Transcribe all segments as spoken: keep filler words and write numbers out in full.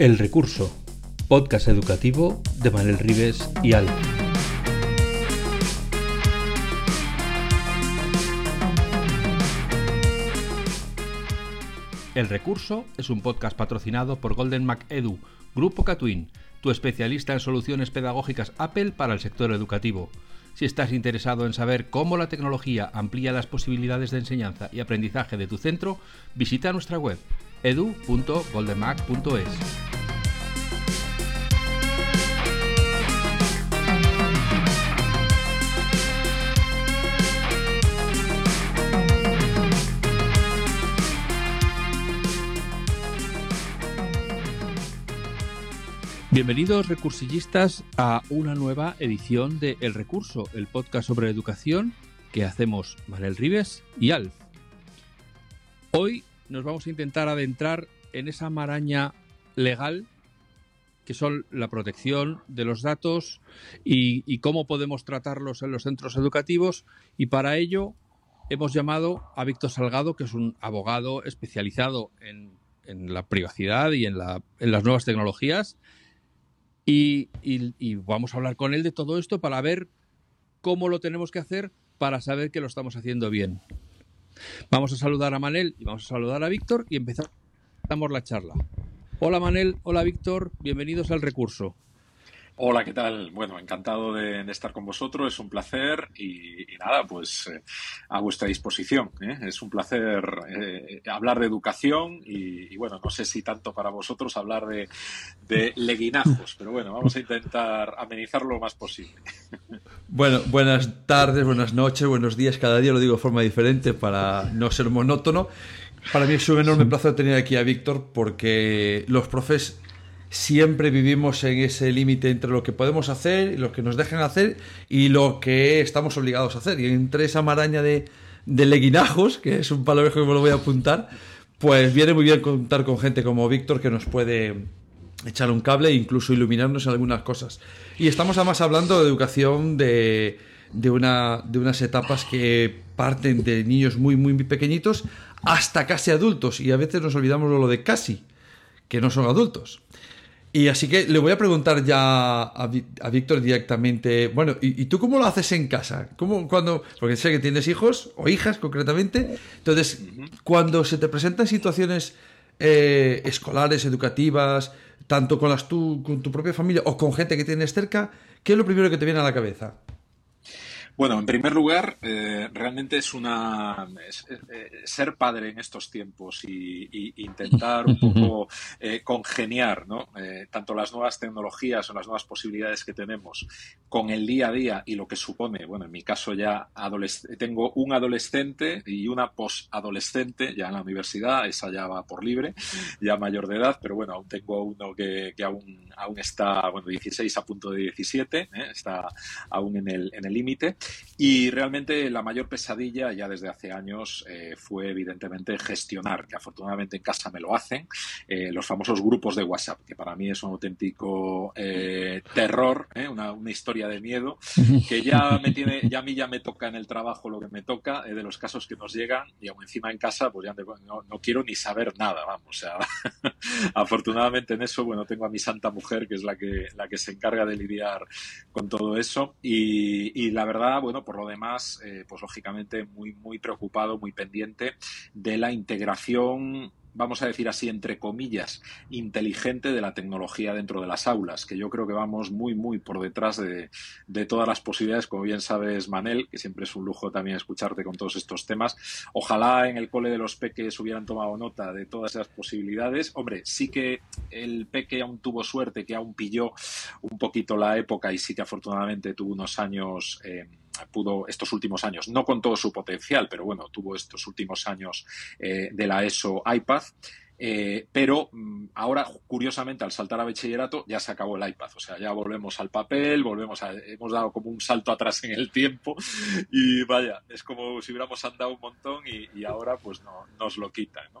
El Recurso, podcast educativo de Manel Rives y Alf. El Recurso es un podcast patrocinado por Golden Mac Edu, Grupo Catwin, tu especialista en soluciones pedagógicas Apple para el sector educativo. Si estás interesado en saber cómo la tecnología amplía las posibilidades de enseñanza y aprendizaje de tu centro, visita nuestra web edu punto golden mac punto es. Bienvenidos recursillistas a una nueva edición de El Recurso, el podcast sobre educación que hacemos Manel Rives y Alf. Hoy nos vamos a intentar adentrar en esa maraña legal que son la protección de los datos y, y cómo podemos tratarlos en los centros educativos, y para ello hemos llamado a Víctor Salgado, que es un abogado especializado en, en la privacidad y en, la, en las nuevas tecnologías. Y, y, y vamos a hablar con él de todo esto para ver cómo lo tenemos que hacer para saber que lo estamos haciendo bien. Vamos a saludar a Manel y vamos a saludar a Víctor y empezamos la charla. Hola Manel, hola Víctor, bienvenidos al Recurso. Hola, ¿qué tal? Bueno, encantado de, de estar con vosotros, es un placer y, y nada, pues eh, a vuestra disposición, ¿eh? Es un placer eh, hablar de educación y, y bueno, no sé si tanto para vosotros hablar de, de leguinajos, pero bueno, vamos a intentar amenizarlo lo más posible. Bueno, buenas tardes, buenas noches, buenos días, cada día lo digo de forma diferente para no ser monótono. Para mí es un enorme placer tener aquí a Víctor, porque los profes siempre vivimos en ese límite entre lo que podemos hacer, lo que nos dejan hacer y lo que estamos obligados a hacer. Y entre esa maraña de, de leguinajos, que es un palabrejo que me lo voy a apuntar, pues viene muy bien contar con gente como Víctor, que nos puede echar un cable e incluso iluminarnos en algunas cosas. Y estamos además hablando de educación de, de, una, de unas etapas que parten de niños muy, muy pequeñitos hasta casi adultos. Y a veces nos olvidamos de lo de casi, que no son adultos. Y así que le voy a preguntar ya a, Ví- a Víctor directamente, bueno, ¿y, ¿y tú cómo lo haces en casa? ¿Cómo, cuando, porque sé que tienes hijos o hijas concretamente, entonces cuando se te presentan situaciones eh, escolares, educativas, tanto con, las tu, con tu propia familia o con gente que tienes cerca, ¿qué es lo primero que te viene a la cabeza? Bueno, en primer lugar, eh, realmente es una es, eh, ser padre en estos tiempos y, y intentar un poco eh, congeniar, ¿no? eh, tanto las nuevas tecnologías o las nuevas posibilidades que tenemos con el día a día y lo que supone. Bueno, en mi caso ya adolesc- tengo un adolescente y una posadolescente ya en la universidad, esa ya va por libre, ya mayor de edad, pero bueno, aún tengo uno que, que aún, aún está, bueno, dieciséis a punto de diecisiete, ¿eh? Está aún en el en el límite. Y realmente la mayor pesadilla ya desde hace años eh, fue evidentemente gestionar, que afortunadamente en casa me lo hacen, eh, los famosos grupos de WhatsApp, que para mí es un auténtico eh, terror, ¿eh? Una, una historia de miedo, que ya me tiene, ya a mí ya me toca en el trabajo lo que me toca, eh, de los casos que nos llegan, y aún encima en casa, pues ya no, no quiero ni saber nada, vamos, o sea, afortunadamente en eso, bueno, tengo a mi santa mujer, que es la que, la que se encarga de lidiar con todo eso, y, y la verdad, bueno, por lo demás, eh, pues lógicamente muy, muy preocupado, muy pendiente de la integración, vamos a decir así, entre comillas, inteligente de la tecnología dentro de las aulas, que yo creo que vamos muy, muy por detrás de, de todas las posibilidades, como bien sabes, Manel, que siempre es un lujo también escucharte con todos estos temas. Ojalá en el cole de los peques hubieran tomado nota de todas esas posibilidades. Hombre, sí que el peque aún tuvo suerte, que aún pilló un poquito la época y sí que afortunadamente tuvo unos años... Eh, pudo estos últimos años, no con todo su potencial, pero bueno, tuvo estos últimos años eh, de la ESO iPad. Eh, pero ahora, curiosamente, al saltar a bachillerato ya se acabó el iPad, o sea, ya volvemos al papel, volvemos a, hemos dado como un salto atrás en el tiempo y vaya, es como si hubiéramos andado un montón y, y ahora pues no, nos lo quitan, ¿no?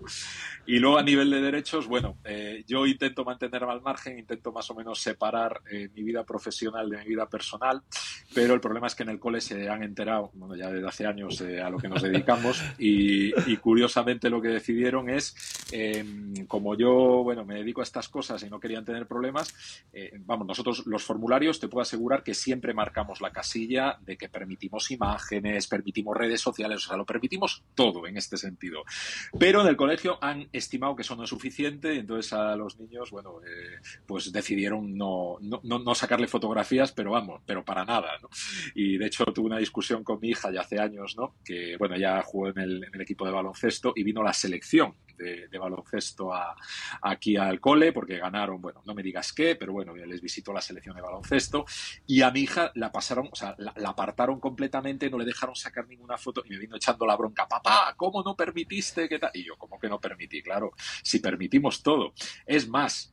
Y luego a nivel de derechos, bueno, eh, yo intento mantenerme al margen, intento más o menos separar eh, mi vida profesional de mi vida personal, pero el problema es que en el cole se han enterado, bueno, ya desde hace años eh, a lo que nos dedicamos y, y curiosamente lo que decidieron es... Eh, como yo, bueno, me dedico a estas cosas y no querían tener problemas, eh, vamos, nosotros los formularios te puedo asegurar que siempre marcamos la casilla de que permitimos imágenes, permitimos redes sociales, o sea, lo permitimos todo en este sentido. Pero en el colegio han estimado que eso no es suficiente y entonces a los niños, bueno, eh, pues decidieron no, no, no, no sacarle fotografías, pero vamos, pero para nada, ¿no? Y de hecho tuve una discusión con mi hija ya hace años, ¿no? Que, bueno, ya jugó en el, en el equipo de baloncesto y vino la selección de, de baloncesto a, aquí al cole porque ganaron, bueno, no me digas qué, pero bueno, les visitó la selección de baloncesto y a mi hija la pasaron, o sea, la, la apartaron completamente, no le dejaron sacar ninguna foto y me vino echando la bronca, papá, ¿cómo no permitiste? ¿Qué tal? Y yo, ¿cómo que no permití? Claro, si permitimos todo. Es más,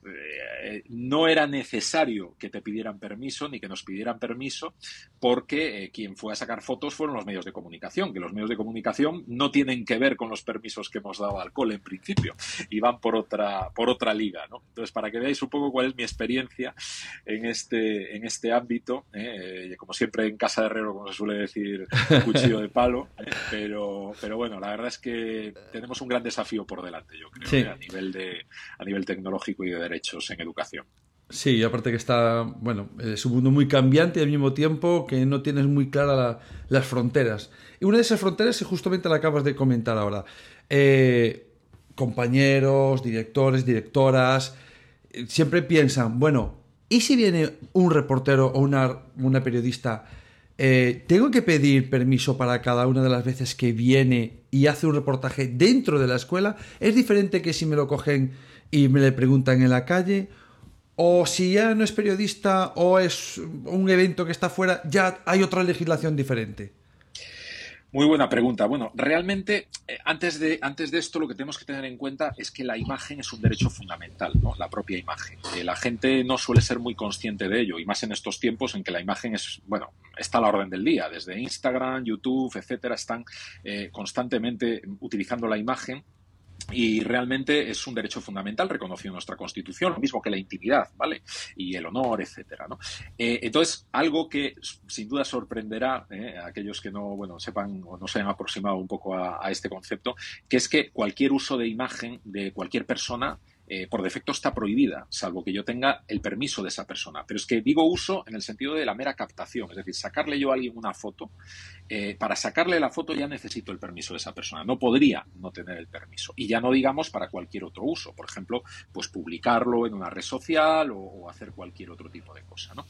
eh, no era necesario que te pidieran permiso ni que nos pidieran permiso porque eh, quien fue a sacar fotos fueron los medios de comunicación, que los medios de comunicación no tienen que ver con los permisos que hemos dado al cole en principio y van por otra, por otra liga, ¿no? Entonces, para que veáis un poco cuál es mi experiencia en este, en este ámbito, ¿eh? Como siempre en casa de herrero, como se suele decir, cuchillo de palo, ¿eh? pero, pero bueno, la verdad es que tenemos un gran desafío por delante, yo creo, sí. ¿eh? a nivel de, a nivel tecnológico y de derechos en educación. Sí, y aparte que está, bueno, es un mundo muy cambiante y al mismo tiempo que no tienes muy claras la, las fronteras. Y una de esas fronteras justamente la acabas de comentar ahora. Eh, compañeros, directores, directoras, eh, siempre piensan, bueno, ¿y si viene un reportero o una, una periodista? Eh, ¿Tengo que pedir permiso para cada una de las veces que viene y hace un reportaje dentro de la escuela? ¿Es diferente que si me lo cogen y me le preguntan en la calle? O si ya no es periodista o es un evento que está fuera, ya hay otra legislación diferente. Muy buena pregunta. Bueno, realmente, eh, antes de, antes de esto, lo que tenemos que tener en cuenta es que la imagen es un derecho fundamental, ¿no? La propia imagen. Eh, la gente no suele ser muy consciente de ello, y más en estos tiempos en que la imagen es, bueno, está a la orden del día. Desde Instagram, YouTube, etcétera, están eh, constantemente utilizando la imagen. Y realmente es un derecho fundamental reconocido en nuestra Constitución, lo mismo que la intimidad, ¿vale? Y el honor, etcétera, ¿no? Eh, entonces, algo que sin duda sorprenderá eh, a aquellos que no, bueno, sepan o no se hayan aproximado un poco a, a este concepto, que es que cualquier uso de imagen de cualquier persona Eh, por defecto está prohibida, salvo que yo tenga el permiso de esa persona. Pero es que digo uso en el sentido de la mera captación, es decir, sacarle yo a alguien una foto, eh, para sacarle la foto ya necesito el permiso de esa persona, no podría no tener el permiso. Y ya no digamos para cualquier otro uso, por ejemplo, pues publicarlo en una red social o, o hacer cualquier otro tipo de cosa, ¿no?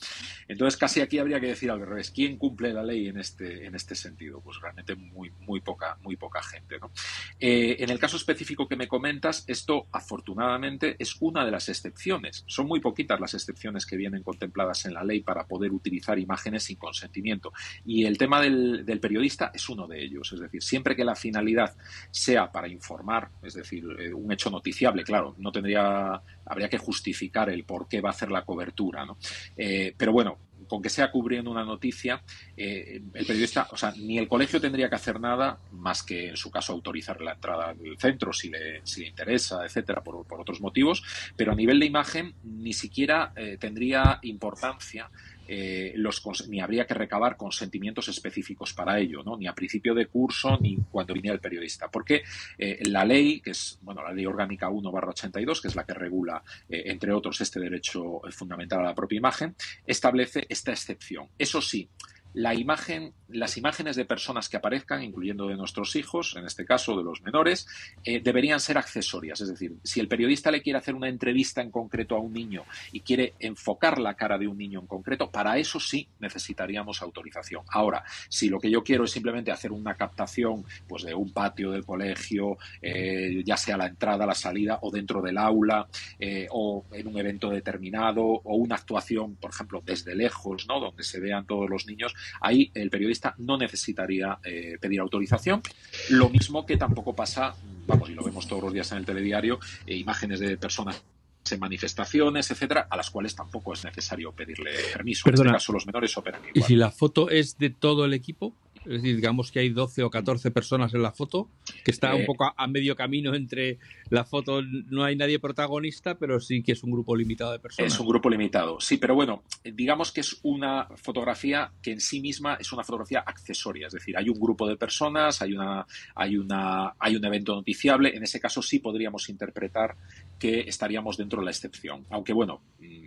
Entonces casi aquí habría que decir al revés, ¿quién cumple la ley en este, en este sentido? Pues realmente muy, muy poca, muy poca gente, ¿no? Eh, en el caso específico que me comentas, esto afortunadamente es una de las excepciones. Son muy poquitas las excepciones que vienen contempladas en la ley para poder utilizar imágenes sin consentimiento. Y el tema del, del periodista es uno de ellos. Es decir, siempre que la finalidad sea para informar, es decir, eh, un hecho noticiable, claro, no tendría, habría que justificar el por qué va a hacer la cobertura, ¿no? Eh, pero bueno, con que sea cubriendo una noticia, eh, el periodista, o sea, ni el colegio tendría que hacer nada más que, en su caso, autorizar la entrada al centro si le, si le interesa, etcétera, por, por otros motivos, pero a nivel de imagen ni siquiera eh, tendría importancia. Eh, los ni habría que recabar consentimientos específicos para ello, ¿no? Ni a principio de curso ni cuando viniera el periodista, porque eh, la ley, que es, bueno, la Ley Orgánica uno barra ochenta y dos, que es la que regula eh, entre otros este derecho fundamental a la propia imagen, establece esta excepción. Eso sí, la imagen, las imágenes de personas que aparezcan, incluyendo de nuestros hijos, en este caso de los menores, eh, deberían ser accesorias. Es decir, si el periodista le quiere hacer una entrevista en concreto a un niño y quiere enfocar la cara de un niño en concreto, para eso sí necesitaríamos autorización. Ahora, si lo que yo quiero es simplemente hacer una captación, pues, de un patio del colegio, eh, ya sea la entrada, la salida o dentro del aula, eh, o en un evento determinado o una actuación, por ejemplo, desde lejos, ¿no?, donde se vean todos los niños, ahí el periodista no necesitaría eh, pedir autorización. Lo mismo que tampoco pasa, vamos, y lo vemos todos los días en el telediario, eh, imágenes de personas en manifestaciones, etcétera, a las cuales tampoco es necesario pedirle permiso. Perdona, en este caso los menores operan igual. ¿Y si la foto es de todo el equipo? Es decir, digamos que hay doce o catorce personas en la foto, que está eh, un poco a, a medio camino entre la foto, no hay nadie protagonista, pero sí que es un grupo limitado de personas. Es un grupo limitado, sí, pero bueno, digamos que es una fotografía que en sí misma es una fotografía accesoria, es decir, hay un grupo de personas, hay una, hay una, hay un evento noticiable, en ese caso sí podríamos interpretar que estaríamos dentro de la excepción, aunque bueno,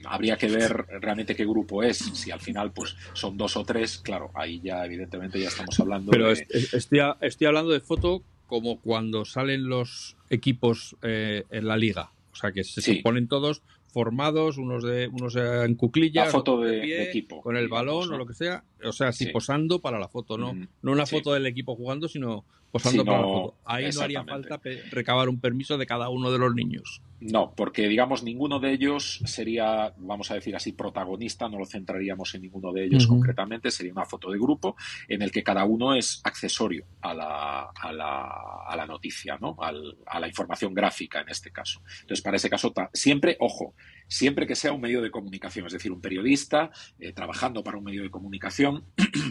habría que ver realmente qué grupo es, si al final pues son dos o tres, claro, ahí ya evidentemente ya estamos hablando. Pero de... estoy, estoy hablando de foto como cuando salen los equipos eh, en la liga. O sea, que se, sí. se ponen todos formados, unos de unos en cuclillas, la foto de, de, pie, de equipo, con el balón, sí, o lo que sea. O sea, sí, sí, posando para la foto, no, mm, no una sí. foto del equipo jugando, sino posando, sí, no, para la foto. Ahí no haría falta recabar un permiso de cada uno de los niños. No, porque digamos ninguno de ellos sería, vamos a decir así, protagonista, no lo centraríamos en ninguno de ellos, uh-huh, concretamente, sería una foto de grupo en el que cada uno es accesorio a la, a la, a la noticia, ¿no? Al, a la información gráfica en este caso. Entonces, para ese caso, siempre, ojo, siempre que sea un medio de comunicación, es decir, un periodista eh, trabajando para un medio de comunicación,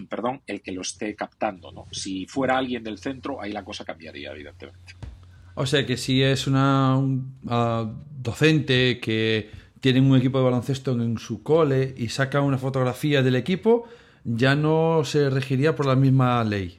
perdón, el que lo esté captando, ¿no? Si fuera alguien del centro, ahí la cosa cambiaría, evidentemente. O sea que si es una un, uh, docente que tiene un equipo de baloncesto en su cole y saca una fotografía del equipo, ya no se regiría por la misma ley.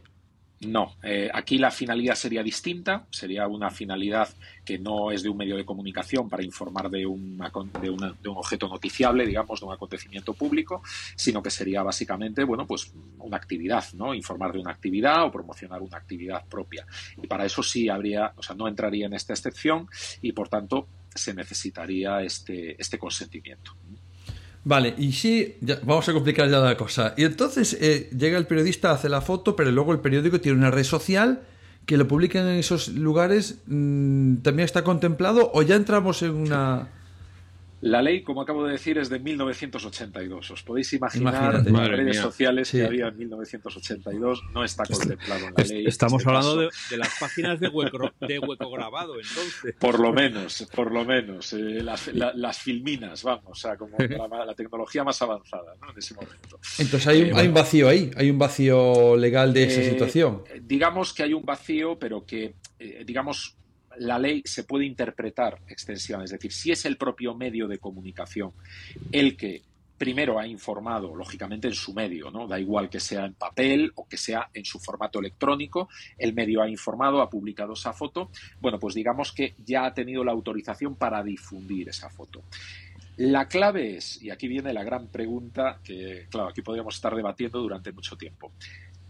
No, eh, aquí la finalidad sería distinta, sería una finalidad que no es de un medio de comunicación para informar de, una, de, una, de un objeto noticiable, digamos, de un acontecimiento público, sino que sería básicamente, bueno, pues una actividad, ¿no? Informar de una actividad o promocionar una actividad propia. Y para eso sí habría, o sea, no entraría en esta excepción y, por tanto, se necesitaría este, este consentimiento. Vale, y sí, ya, vamos a complicar ya la cosa. Y entonces eh, llega el periodista, hace la foto, pero luego el periódico tiene una red social que lo publican en esos lugares. ¿También está contemplado o ya entramos en una...? La ley, como acabo de decir, es de mil novecientos ochenta y dos. Os podéis imaginar las redes sociales, sí, que había en mil novecientos ochenta y dos. No está contemplado en la ley. Estamos este hablando de, de las páginas de hueco, de hueco grabado, entonces. Por lo menos, por lo menos. Eh, las, la, las filminas, vamos, o sea, como la, la tecnología más avanzada, ¿no? En ese momento. Entonces hay un, eh, hay un vacío ahí, hay un vacío legal de eh, esa situación. Digamos que hay un vacío, pero que, eh, digamos... la ley se puede interpretar extensivamente, es decir, si es el propio medio de comunicación el que primero ha informado, lógicamente, en su medio, ¿no? Da igual que sea en papel o que sea en su formato electrónico, el medio ha informado, ha publicado esa foto, bueno, pues digamos que ya ha tenido la autorización para difundir esa foto. La clave es, y aquí viene la gran pregunta, que claro, aquí podríamos estar debatiendo durante mucho tiempo,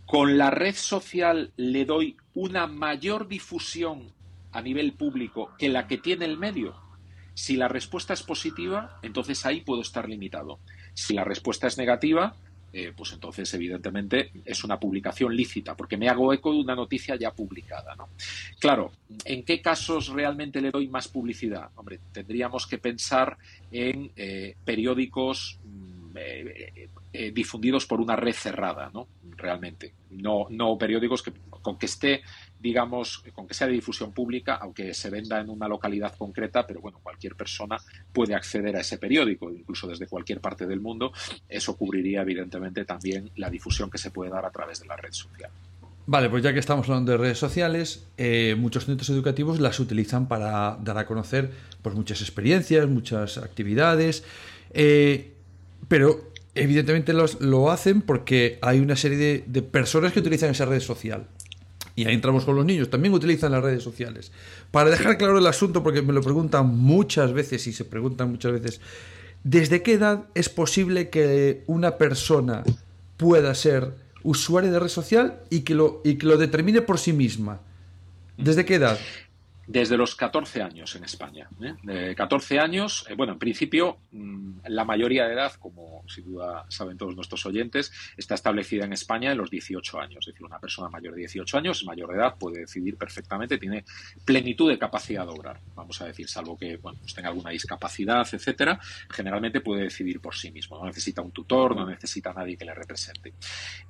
¿con la red social le doy una mayor difusión a nivel público que la que tiene el medio? Si la respuesta es positiva, entonces ahí puedo estar limitado. Si la respuesta es negativa, eh, pues entonces evidentemente es una publicación lícita, porque me hago eco de una noticia ya publicada, ¿no? Claro, ¿en qué casos realmente le doy más publicidad? Hombre, tendríamos que pensar en eh, periódicos eh, eh, eh, difundidos por una red cerrada, ¿no? Realmente, no, no periódicos que con que esté... digamos, con que sea de difusión pública, aunque se venda en una localidad concreta, pero bueno, cualquier persona puede acceder a ese periódico, incluso desde cualquier parte del mundo. Eso cubriría, evidentemente, también la difusión que se puede dar a través de la red social. Vale, pues ya que estamos hablando de redes sociales, eh, muchos centros educativos las utilizan para dar a conocer pues muchas experiencias, muchas actividades, eh, pero evidentemente los, lo hacen porque hay una serie de, de personas que utilizan esa red social. Y ahí entramos con los niños, también utilizan las redes sociales. Para dejar claro el asunto, porque me lo preguntan muchas veces y se preguntan muchas veces, ¿desde qué edad es posible que una persona pueda ser usuaria de red social y que lo, y que lo determine por sí misma? ¿Desde qué edad? Desde los catorce años en España, ¿eh? De catorce años, eh, bueno, en principio, mmm, la mayoría de edad, como sin duda saben todos nuestros oyentes, está establecida en España en los dieciocho años. Es decir, una persona mayor de dieciocho años, mayor de edad, puede decidir perfectamente, tiene plenitud de capacidad de obrar, vamos a decir, salvo que bueno, pues tenga alguna discapacidad, etcétera. Generalmente puede decidir por sí mismo, no necesita un tutor, no necesita a nadie que le represente.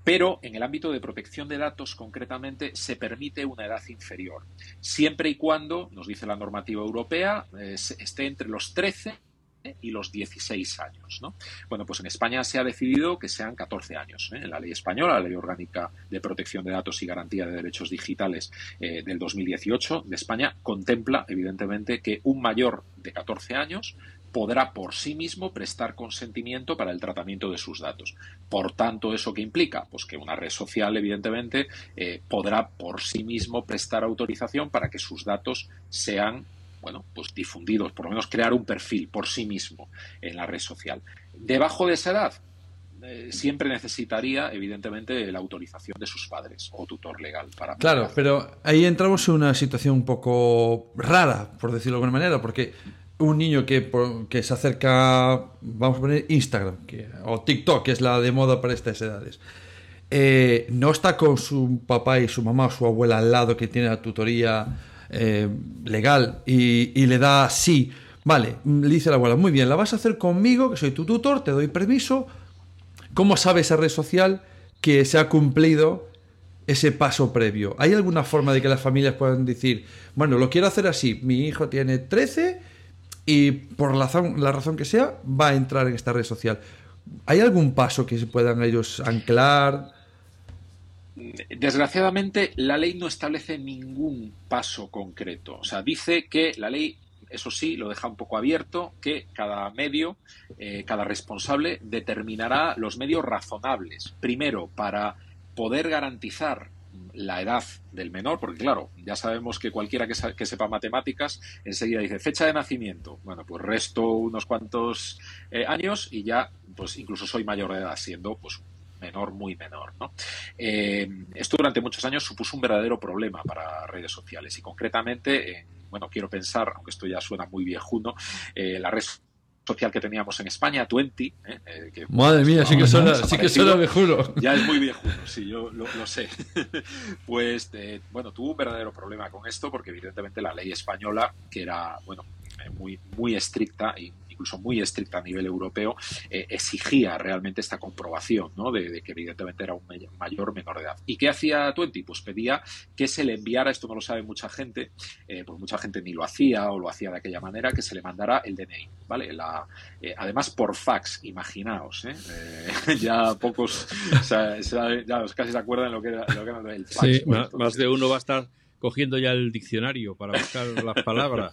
Pero en el ámbito de protección de datos, concretamente, se permite una edad inferior, siempre y cuando, nos dice la normativa europea, eh, esté entre los 13 ¿eh? y los dieciséis años, ¿no? Bueno, pues en España se ha decidido que sean catorce años, ¿eh? En la ley española, la Ley Orgánica de Protección de Datos y Garantía de Derechos Digitales eh, del dos mil dieciocho de España contempla, evidentemente, que un mayor de catorce años podrá por sí mismo prestar consentimiento para el tratamiento de sus datos. Por tanto, ¿eso qué implica? Pues que una red social, evidentemente, eh, podrá por sí mismo prestar autorización para que sus datos sean, bueno, pues difundidos, por lo menos crear un perfil por sí mismo en la red social. Debajo de esa edad, eh, siempre necesitaría, evidentemente, la autorización de sus padres o tutor legal para... Claro, aplicar. Pero ahí entramos en una situación un poco rara, por decirlo de alguna manera, porque... un niño que, que se acerca, vamos a poner Instagram que, o TikTok, que es la de moda para estas edades, eh, no está con su papá y su mamá o su abuela al lado que tiene la tutoría eh, legal y, y le da sí, vale, le dice la abuela, muy bien, la vas a hacer conmigo, que soy tu tutor, te doy permiso. ¿Cómo sabe esa red social que se ha cumplido ese paso previo? ¿Hay alguna forma de que las familias puedan decir, bueno, lo quiero hacer así, mi hijo tiene trece y por la razón, la razón que sea, va a entrar en esta red social? ¿Hay algún paso que se puedan ellos anclar? Desgraciadamente, la ley no establece ningún paso concreto. O sea, dice que la ley, eso sí, lo deja un poco abierto, que cada medio, eh, cada responsable determinará los medios razonables. Primero, para poder garantizar la edad del menor, porque claro, ya sabemos que cualquiera que, sa- que sepa matemáticas enseguida dice fecha de nacimiento, bueno, pues resto unos cuantos eh, años y ya, pues incluso soy mayor de edad, siendo pues menor, muy menor, ¿no? Eh, esto durante muchos años supuso un verdadero problema para redes sociales y concretamente, eh, bueno, quiero pensar, aunque esto ya suena muy viejuno, eh, la red social que teníamos en España, Tuenti, ¿eh? Eh, que, madre mía, sí que suena, sí que suena viejuno. Ya es muy viejuno, sí, yo lo, lo sé. Pues, eh, bueno, tuvo un verdadero problema con esto porque evidentemente la ley española, que era, bueno, muy, muy estricta y incluso muy estricta a nivel europeo, eh, exigía realmente esta comprobación, ¿no? de, de que evidentemente era un mayor menor de edad. ¿Y qué hacía Tuenti? Pues pedía que se le enviara, esto no lo sabe mucha gente, eh, pues mucha gente ni lo hacía o lo hacía de aquella manera, que se le mandara el D N I, ¿vale? La, eh, además por fax, imaginaos, ¿eh? Eh, ya pocos, o sea, ya casi se acuerdan lo que era, lo que era el fax. Sí, bueno, más de uno va a estar cogiendo ya el diccionario para buscar las palabras.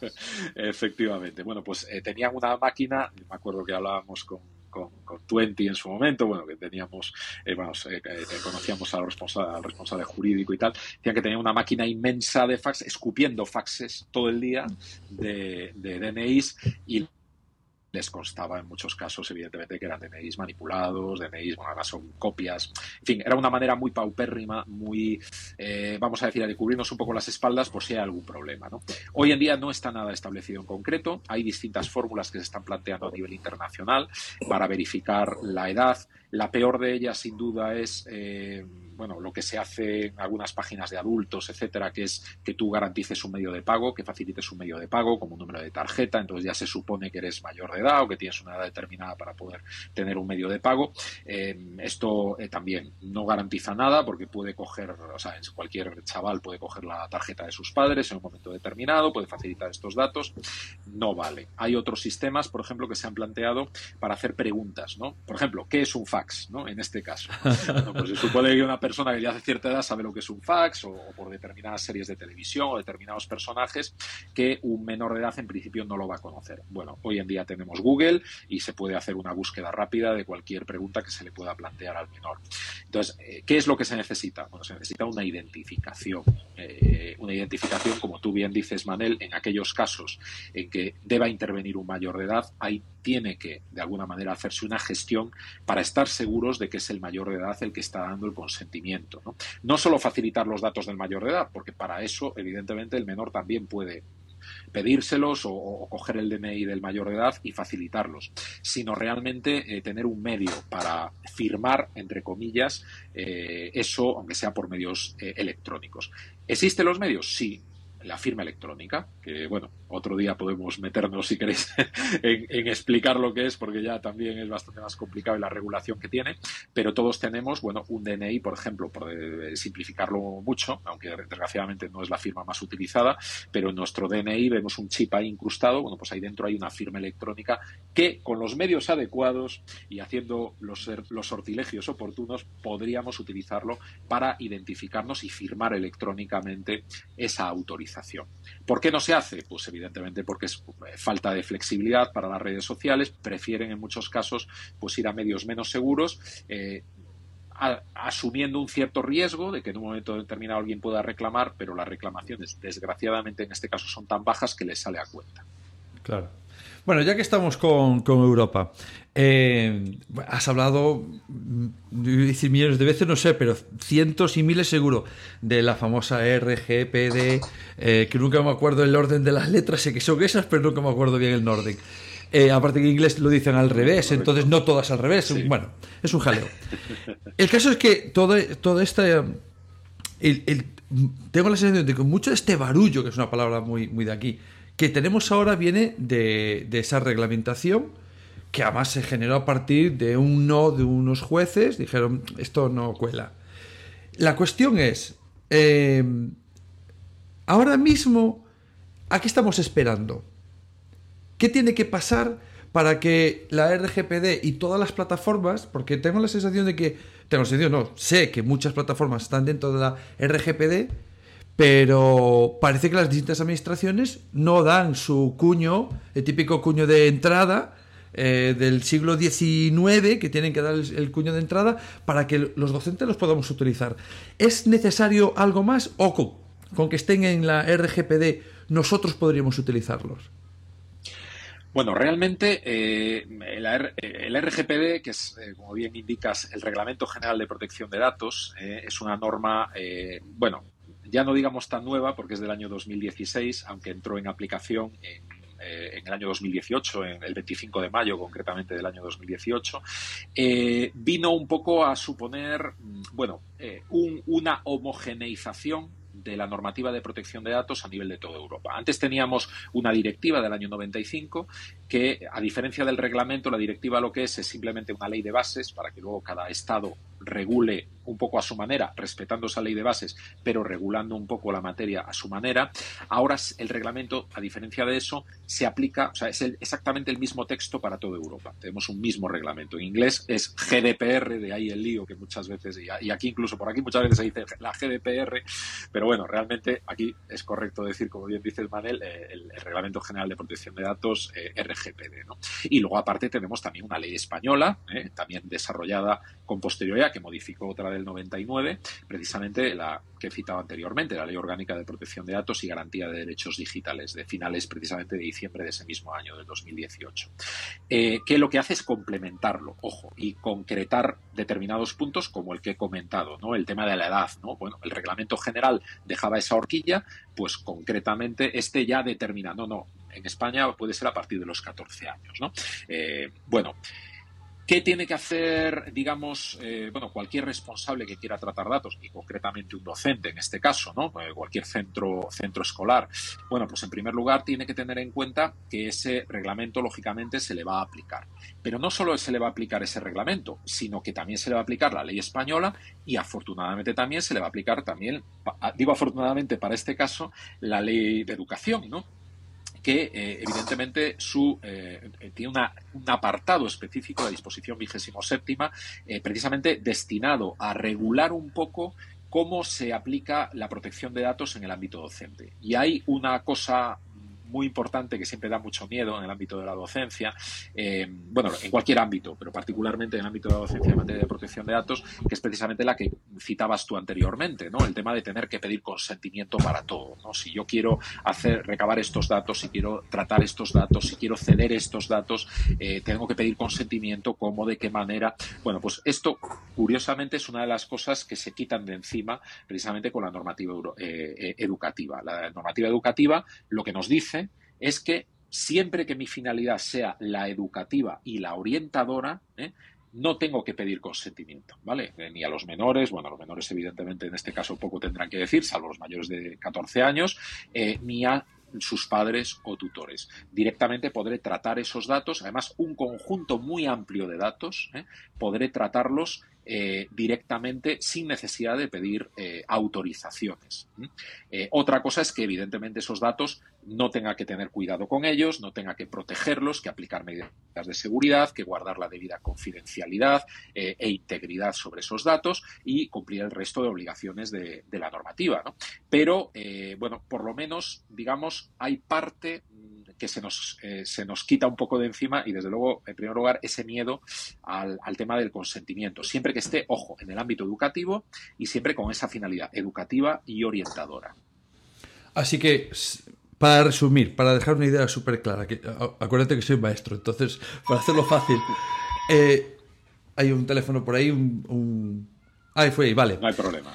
Efectivamente. Bueno, pues eh, tenían una máquina, me acuerdo que hablábamos con, con, con Tuenti en su momento, bueno, que teníamos, eh, bueno, eh, eh, conocíamos al responsable, al responsable jurídico y tal, decían que tenía una máquina inmensa de fax, escupiendo faxes todo el día de, de D N Is y les constaba en muchos casos, evidentemente, que eran D N Is manipulados, D N Is, bueno, ahora son copias. En fin, era una manera muy paupérrima, muy, eh, vamos a decir, de cubrirnos un poco las espaldas por si hay algún problema, ¿no? Hoy en día no está nada establecido en concreto. Hay distintas fórmulas que se están planteando a nivel internacional para verificar la edad. La peor de ellas, sin duda, es eh, bueno, lo que se hace en algunas páginas de adultos, etcétera, que es que tú garantices un medio de pago, que facilites un medio de pago como un número de tarjeta, entonces ya se supone que eres mayor de edad o que tienes una edad determinada para poder tener un medio de pago. Eh, esto eh, también no garantiza nada porque puede coger, o sea, cualquier chaval puede coger la tarjeta de sus padres en un momento determinado, puede facilitar estos datos, no vale. Hay otros sistemas, por ejemplo, que se han planteado para hacer preguntas, ¿no? Por ejemplo, ¿qué es un fax, ¿no? En este caso. Bueno, pues se supone que una persona que ya hace cierta edad sabe lo que es un fax o, o por determinadas series de televisión o determinados personajes que un menor de edad en principio no lo va a conocer. Bueno, hoy en día tenemos Google y se puede hacer una búsqueda rápida de cualquier pregunta que se le pueda plantear al menor. Entonces, ¿qué es lo que se necesita? Bueno, se necesita una identificación. Eh, una identificación, como tú bien dices, Manel, en aquellos casos en que deba intervenir un mayor de edad, hay tiene que, de alguna manera, hacerse una gestión para estar seguros de que es el mayor de edad el que está dando el consentimiento, ¿no? No solo facilitar los datos del mayor de edad, porque para eso, evidentemente, el menor también puede pedírselos o, o coger el D N I del mayor de edad y facilitarlos, sino realmente eh, tener un medio para firmar, entre comillas, eh, eso, aunque sea por medios eh, electrónicos. ¿Existen los medios? Sí. la firma electrónica, que bueno, otro día podemos meternos, si queréis, en, en explicar lo que es, porque ya también es bastante más complicado y la regulación que tiene, pero todos tenemos, bueno, un D N I, por ejemplo, por simplificarlo mucho, aunque desgraciadamente no es la firma más utilizada, pero en nuestro D N I vemos un chip ahí incrustado, bueno, pues ahí dentro hay una firma electrónica que con los medios adecuados y haciendo los, los sortilegios oportunos podríamos utilizarlo para identificarnos y firmar electrónicamente esa autorización. ¿Por qué no se hace? Pues evidentemente porque es falta de flexibilidad para las redes sociales, prefieren en muchos casos pues ir a medios menos seguros, eh, asumiendo un cierto riesgo de que en un momento determinado alguien pueda reclamar, pero las reclamaciones, desgraciadamente en este caso, son tan bajas que les sale a cuenta. Claro. Bueno, ya que estamos con, con Europa, eh, has hablado, decir millones de veces, no sé, pero cientos y miles seguro, de la famosa R G P D, eh, que nunca me acuerdo el orden de las letras, sé que son esas, pero nunca me acuerdo bien el orden. Eh, aparte que en inglés lo dicen al revés, entonces no todas al revés, sí. Bueno, es un jaleo. El caso es que todo, todo este, el, el, tengo la sensación de que mucho de este barullo, que es una palabra muy, muy de aquí, que tenemos ahora viene de, de esa reglamentación, que además se generó a partir de un no de unos jueces, dijeron, esto no cuela. La cuestión es, eh, ahora mismo, ¿a qué estamos esperando? ¿Qué tiene que pasar para que la R G P D y todas las plataformas, porque tengo la sensación de que, tengo la sensación, no, sé que muchas plataformas están dentro de la R G P D, pero parece que las distintas administraciones no dan su cuño, el típico cuño de entrada eh, del siglo diecinueve, que tienen que dar el, el cuño de entrada para que los docentes los podamos utilizar. ¿Es necesario algo más o con, con que estén en la R G P D nosotros podríamos utilizarlos? Bueno, realmente eh, el, el R G P D, que es, eh, como bien indicas, el Reglamento General de Protección de Datos, eh, es una norma, eh, bueno, ya no digamos tan nueva porque es del año dos mil dieciséis, aunque entró en aplicación en, eh, en el año dos mil dieciocho, en el veinticinco de mayo concretamente del año dos mil dieciocho, eh, vino un poco a suponer, bueno, eh, un, una homogeneización de la normativa de protección de datos a nivel de toda Europa. Antes teníamos una directiva del año noventa y cinco que, a diferencia del reglamento, la directiva lo que es es simplemente una ley de bases para que luego cada Estado regule un poco a su manera, respetando esa ley de bases, pero regulando un poco la materia a su manera. Ahora el reglamento, a diferencia de eso, se aplica, o sea, es el, exactamente el mismo texto para toda Europa. Tenemos un mismo reglamento. En inglés es G D P R, de ahí el lío que muchas veces, y aquí incluso por aquí muchas veces se dice la G D P R, pero bueno, realmente aquí es correcto decir, como bien dices, Manel, el, el Reglamento General de Protección de Datos, eh, R G P D, ¿no? Y luego aparte tenemos también una ley española, eh, también desarrollada con posterioridad, que modificó otra del noventa y nueve, precisamente la que he citado anteriormente, la Ley Orgánica de Protección de Datos y Garantía de Derechos Digitales, de finales precisamente de diciembre de ese mismo año, del dos mil dieciocho, eh, que lo que hace es complementarlo, ojo, y concretar determinados puntos como el que he comentado, ¿no? El tema de la edad, ¿no? Bueno, el reglamento general dejaba esa horquilla, pues concretamente este ya determina, no, no, en España puede ser a partir de los catorce años, ¿no? Eh, bueno, ¿qué tiene que hacer, digamos, eh, bueno, cualquier responsable que quiera tratar datos, y concretamente un docente en este caso, ¿no? Cualquier centro, centro escolar. Bueno, pues en primer lugar tiene que tener en cuenta que ese reglamento, lógicamente, se le va a aplicar. Pero no solo se le va a aplicar ese reglamento, sino que también se le va a aplicar la ley española y, afortunadamente, también se le va a aplicar también, digo afortunadamente para este caso, la ley de educación, ¿no? Que eh, evidentemente su, eh, tiene una, un apartado específico, la disposición vigésimo séptima, eh, precisamente destinado a regular un poco cómo se aplica la protección de datos en el ámbito docente. Y hay una cosa muy importante que siempre da mucho miedo en el ámbito de la docencia, eh, bueno, en cualquier ámbito, pero particularmente en el ámbito de la docencia en materia de protección de datos, que es precisamente la que citabas tú anteriormente, ¿no? El tema de tener que pedir consentimiento para todo, ¿no? Si yo quiero hacer recabar estos datos, si quiero tratar estos datos, si quiero ceder estos datos, eh, tengo que pedir consentimiento, ¿cómo, de qué manera? Bueno, pues esto, curiosamente, es una de las cosas que se quitan de encima precisamente con la normativa euro, eh, educativa. La normativa educativa lo que nos dice es que siempre que mi finalidad sea la educativa y la orientadora, ¿eh? no tengo que pedir consentimiento, ¿vale? Ni a los menores, bueno, a los menores evidentemente en este caso poco tendrán que decir, salvo los mayores de catorce años, eh, ni a sus padres o tutores. Directamente podré tratar esos datos, además un conjunto muy amplio de datos, ¿eh? podré tratarlos Eh, directamente sin necesidad de pedir eh, autorizaciones. Eh, otra cosa es que evidentemente esos datos no tenga que tener cuidado con ellos, no tenga que protegerlos, que aplicar medidas de seguridad, que guardar la debida confidencialidad eh, e integridad sobre esos datos y cumplir el resto de obligaciones de, de la normativa, ¿no? Pero, eh, bueno, por lo menos, digamos, hay parte que se nos, eh, se nos quita un poco de encima y, desde luego, en primer lugar, ese miedo al, al tema del consentimiento. Siempre que esté, ojo, en el ámbito educativo y siempre con esa finalidad educativa y orientadora. Así que, para resumir, para dejar una idea súper clara, que, acuérdate que soy maestro, entonces, para hacerlo fácil, eh, hay un teléfono por ahí, un... un... Ah, fue ahí, vale. No hay problema.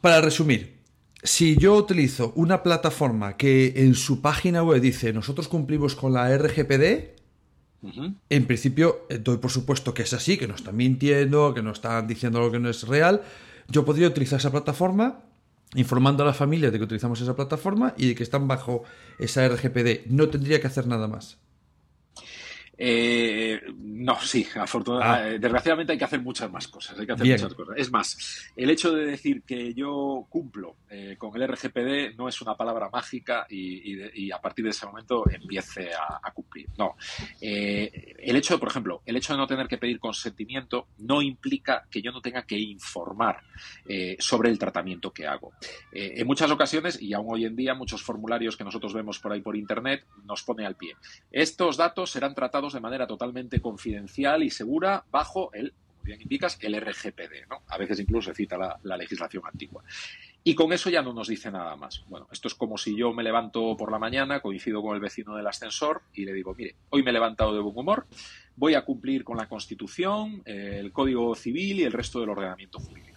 Para resumir, si yo utilizo una plataforma que en su página web dice nosotros cumplimos con la R G P D, uh-huh. en principio doy por supuesto que es así, que no están mintiendo, que no están diciendo algo que no es real, yo podría utilizar esa plataforma informando a la familia de que utilizamos esa plataforma y de que están bajo esa R G P D. No tendría que hacer nada más. Eh, no, sí, afortunadamente, ah. desgraciadamente hay que hacer muchas más cosas, hay que hacer Bien. muchas cosas. Es más, el hecho de decir que yo cumplo eh, con el R G P D no es una palabra mágica y, y, de, y a partir de ese momento empiece a, a cumplir. No, eh, el hecho, por ejemplo, el hecho de no tener que pedir consentimiento no implica que yo no tenga que informar eh, sobre el tratamiento que hago. Eh, en muchas ocasiones, y aún hoy en día, muchos formularios que nosotros vemos por ahí por internet nos pone al pie. Estos datos serán tratados de manera totalmente confidencial y segura bajo el, como bien indicas, el R G P D, ¿no? A veces incluso se cita la, la legislación antigua. Y con eso ya no nos dice nada más. Bueno, esto es como si yo me levanto por la mañana, coincido con el vecino del ascensor y le digo, mire, hoy me he levantado de buen humor, voy a cumplir con la Constitución, el Código Civil y el resto del ordenamiento jurídico.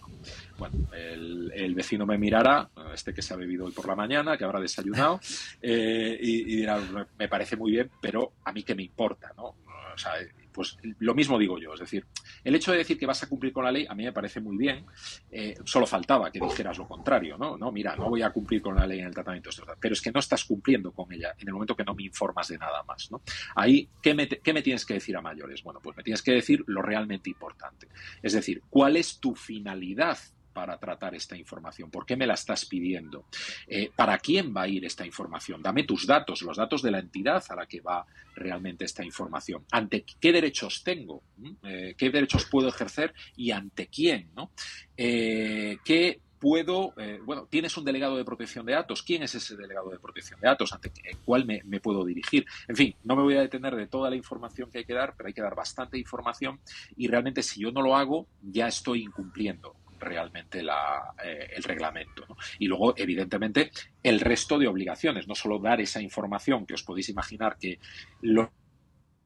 Bueno, el, el vecino me mirará, este que se ha bebido hoy por la mañana, que habrá desayunado, eh, y, y dirá, me parece muy bien, pero a mí qué me importa, ¿no? O sea, pues lo mismo digo yo, es decir, el hecho de decir que vas a cumplir con la ley a mí me parece muy bien, eh, solo faltaba que dijeras lo contrario, ¿no? No, mira, no voy a cumplir con la ley en el tratamiento, pero es que no estás cumpliendo con ella en el momento que no me informas de nada más, ¿no? Ahí, ¿qué me, qué me tienes que decir a mayores? Bueno, pues me tienes que decir lo realmente importante, es decir, ¿cuál es tu finalidad para tratar esta información? ¿Por qué me la estás pidiendo? Eh, ¿Para quién va a ir esta información? Dame tus datos, los datos de la entidad a la que va realmente esta información. ¿Ante qué derechos tengo? Eh, ¿Qué derechos puedo ejercer y ante quién, ¿no? Eh, ¿Qué puedo, eh, bueno, tienes un delegado de protección de datos, ¿quién es ese delegado de protección de datos? ¿Ante cuál me, me puedo dirigir? En fin, no me voy a detener de toda la información que hay que dar, pero hay que dar bastante información y realmente si yo no lo hago, ya estoy incumpliendo realmente la, eh, el reglamento, ¿no? Y luego, evidentemente, el resto de obligaciones, no solo dar esa información que os podéis imaginar que lo,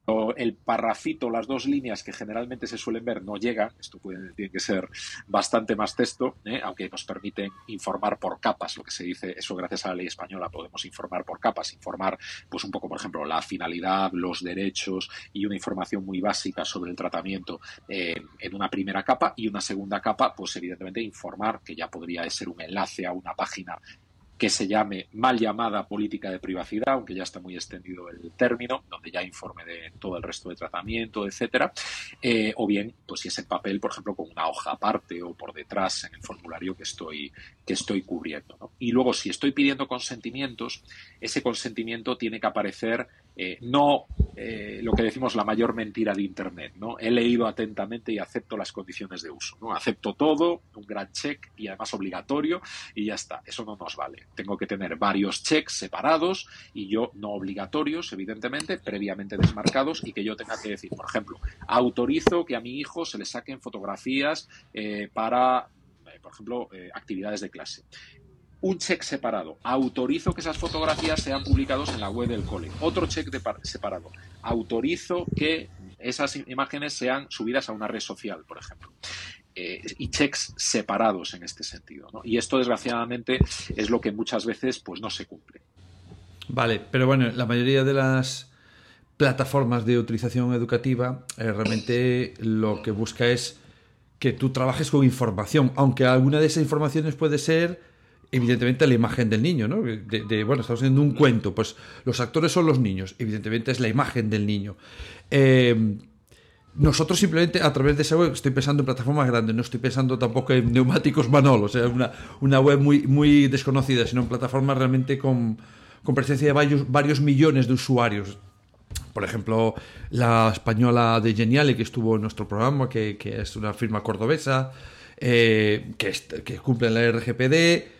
lo, el parrafito, las dos líneas que generalmente se suelen ver no llegan, esto puede, tiene que ser bastante más texto, ¿eh? Aunque nos permiten informar por capas, lo que se dice, eso gracias a la ley española podemos informar por capas, informar pues un poco, por ejemplo, la finalidad, los derechos y una información muy básica sobre el tratamiento eh, en una primera capa y una segunda capa, pues evidentemente informar, que ya podría ser un enlace a una página que se llame mal llamada política de privacidad, aunque ya está muy extendido el término, donde ya informe de todo el resto de tratamiento, etcétera, eh, o bien, pues si es en papel, por ejemplo, con una hoja aparte o por detrás en el formulario que estoy, que estoy cubriendo, ¿no? Y luego, si estoy pidiendo consentimientos, ese consentimiento tiene que aparecer eh, no eh, lo que decimos la mayor mentira de Internet, ¿no? He leído atentamente y acepto las condiciones de uso, ¿no? Acepto todo, un gran check y además obligatorio y ya está. Eso no nos vale. Tengo que tener varios checks separados y yo no obligatorios, evidentemente, previamente desmarcados y que yo tenga que decir, por ejemplo, autorizo que a mi hijo se le saquen fotografías eh, para, eh, por ejemplo, eh, actividades de clase. Un check separado. Autorizo que esas fotografías sean publicadas en la web del cole. Otro check de par- separado. Autorizo que esas imágenes sean subidas a una red social, por ejemplo. Eh, y checks separados en este sentido, ¿no? Y esto, desgraciadamente, es lo que muchas veces pues no se cumple. Vale, pero bueno, la mayoría de las plataformas de utilización educativa eh, realmente lo que busca es que tú trabajes con información, aunque alguna de esas informaciones puede ser evidentemente la imagen del niño, ¿no? De, de, bueno, estamos haciendo un cuento, pues los actores son los niños, evidentemente es la imagen del niño. Eh, Nosotros simplemente a través de esa web, estoy pensando en plataformas grandes, no estoy pensando tampoco en neumáticos Manol, o sea, una, una web muy, muy desconocida, sino en plataformas realmente con, con presencia de varios, varios millones de usuarios. Por ejemplo, la española de Geniali, que estuvo en nuestro programa, que, que es una firma cordobesa, eh, que, es, que cumple la R G P D.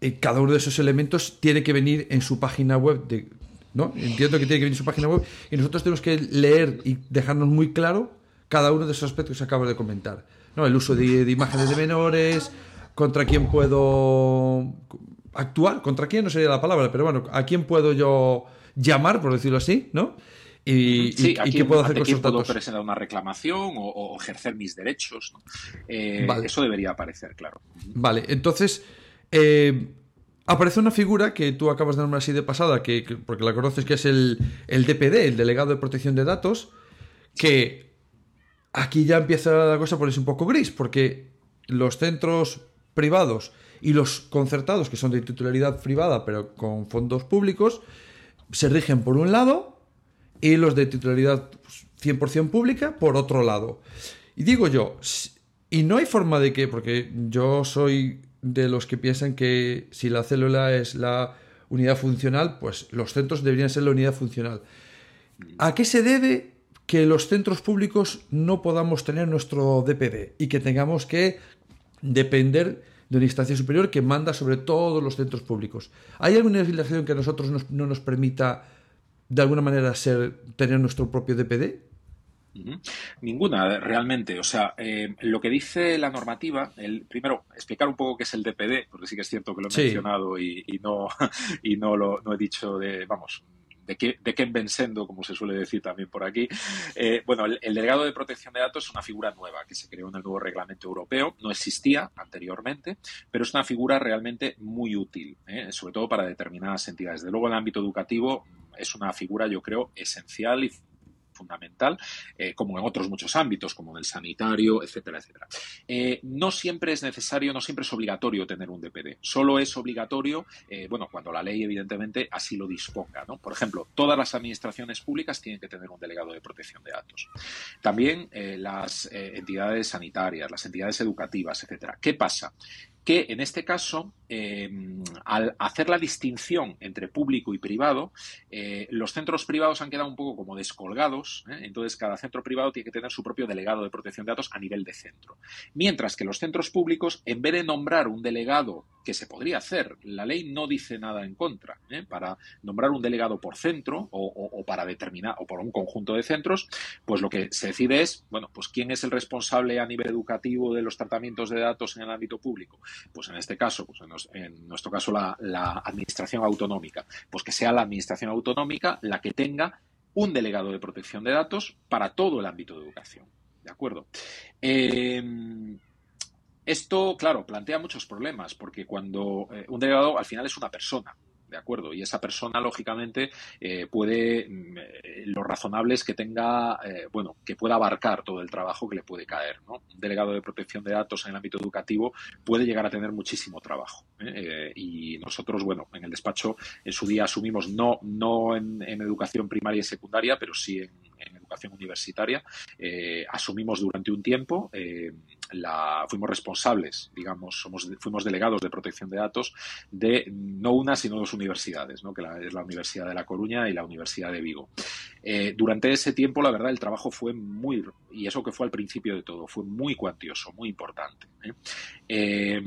Eh, cada uno de esos elementos tiene que venir en su página web de... ¿no? Entiendo que tiene que venir su página web y nosotros tenemos que leer y dejarnos muy claro cada uno de esos aspectos que se acaba de comentar, ¿no? El uso de, de imágenes de menores, contra quién puedo actuar, contra quién no sería la palabra, pero bueno, a quién puedo yo llamar, por decirlo así, ¿no? Y, sí, y, aquí, y qué puedo hacer con sus datos. ¿Puedo presentar una reclamación o, o ejercer mis derechos, ¿no? Eh, vale. Eso debería aparecer, claro. Vale, entonces... Eh, Aparece una figura que tú acabas de nombrar así de pasada, que, que porque la conoces, que es el, el D P D, el Delegado de Protección de Datos, que aquí ya empieza la cosa a ponerse un poco gris, porque los centros privados y los concertados, que son de titularidad privada pero con fondos públicos, se rigen por un lado y los de titularidad cien por ciento pública por otro lado. Y digo yo, y no hay forma de que, porque yo soy... de los que piensan que si la célula es la unidad funcional, pues los centros deberían ser la unidad funcional. ¿A qué se debe que los centros públicos no podamos tener nuestro D P D y que tengamos que depender de una instancia superior que manda sobre todos los centros públicos? ¿Hay alguna legislación que a nosotros nos, no nos permita de alguna manera ser, tener nuestro propio D P D? Ninguna, realmente. O sea, eh, lo que dice la normativa, el, primero, explicar un poco qué es el D P D, porque sí que es cierto que lo he sí. mencionado y, y, no, y no lo no he dicho de, vamos, de qué, de qué vencendo, como se suele decir también por aquí. Eh, bueno, el, el delegado de protección de datos es una figura nueva que se creó en el nuevo reglamento europeo, no existía anteriormente, pero es una figura realmente muy útil, ¿eh? Sobre todo para determinadas entidades. Desde luego, en el ámbito educativo es una figura, yo creo, esencial y fundamental, eh, como en otros muchos ámbitos, como en el sanitario, etcétera, etcétera. Eh, no siempre es necesario, no siempre es obligatorio tener un D P D. Solo es obligatorio, eh, bueno, cuando la ley, evidentemente, así lo disponga, ¿no? Por ejemplo, todas las administraciones públicas tienen que tener un delegado de protección de datos. También eh, las eh, entidades sanitarias, las entidades educativas, etcétera. ¿Qué pasa? Que en este caso, eh, al hacer la distinción entre público y privado, eh, los centros privados han quedado un poco como descolgados, ¿eh? Entonces cada centro privado tiene que tener su propio delegado de protección de datos a nivel de centro. Mientras que los centros públicos, en vez de nombrar un delegado, que se podría hacer, la ley no dice nada en contra, ¿eh? Para nombrar un delegado por centro o, o, o para determinar o por un conjunto de centros, pues lo que se decide es, bueno, pues quién es el responsable a nivel educativo de los tratamientos de datos en el ámbito público. Pues en este caso, pues en, nos, en nuestro caso la, la administración autonómica, pues que sea la administración autonómica la que tenga un delegado de protección de datos para todo el ámbito de educación, ¿de acuerdo? Eh... Esto, claro, plantea muchos problemas, porque cuando eh, un delegado al final es una persona, ¿de acuerdo? Y esa persona, lógicamente, eh, puede, eh, lo razonable es que tenga, eh, bueno, que pueda abarcar todo el trabajo que le puede caer, ¿no? Un delegado de protección de datos en el ámbito educativo puede llegar a tener muchísimo trabajo, ¿eh? Eh, y nosotros, bueno, en el despacho, en su día asumimos, no, no en, en educación primaria y secundaria, pero sí en, en educación universitaria, eh, asumimos durante un tiempo... Eh, La, fuimos responsables, digamos, somos, fuimos delegados de protección de datos de no una sino dos universidades, ¿no? Que la, es la Universidad de La Coruña y la Universidad de Vigo. Eh, durante ese tiempo, la verdad, el trabajo fue muy, y eso que fue al principio de todo, fue muy cuantioso, muy importante, ¿eh? Eh,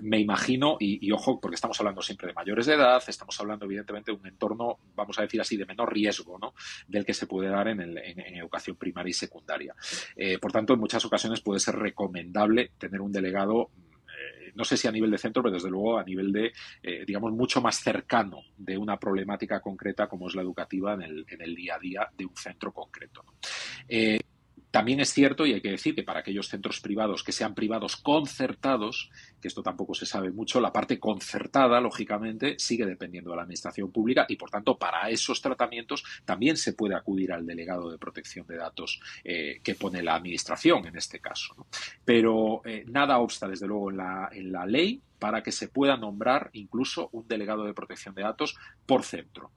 me imagino, y, y ojo, porque estamos hablando siempre de mayores de edad, estamos hablando evidentemente de un entorno, vamos a decir así, de menor riesgo, ¿no? Del que se puede dar en, el, en, en educación primaria y secundaria. Eh, por tanto, en muchas ocasiones puede ser recomendable tener un delegado, eh, no sé si a nivel de centro, pero desde luego a nivel de, eh, digamos, mucho más cercano de una problemática concreta como es la educativa en el, en el día a día de un centro concreto, ¿no? Eh, También es cierto, y hay que decir que para aquellos centros privados que sean privados concertados, que esto tampoco se sabe mucho, la parte concertada, lógicamente, sigue dependiendo de la administración pública y, por tanto, para esos tratamientos también se puede acudir al delegado de protección de datos eh, que pone la administración en este caso, ¿no? Pero eh, nada obsta, desde luego, en la, en la ley para que se pueda nombrar incluso un delegado de protección de datos por centro.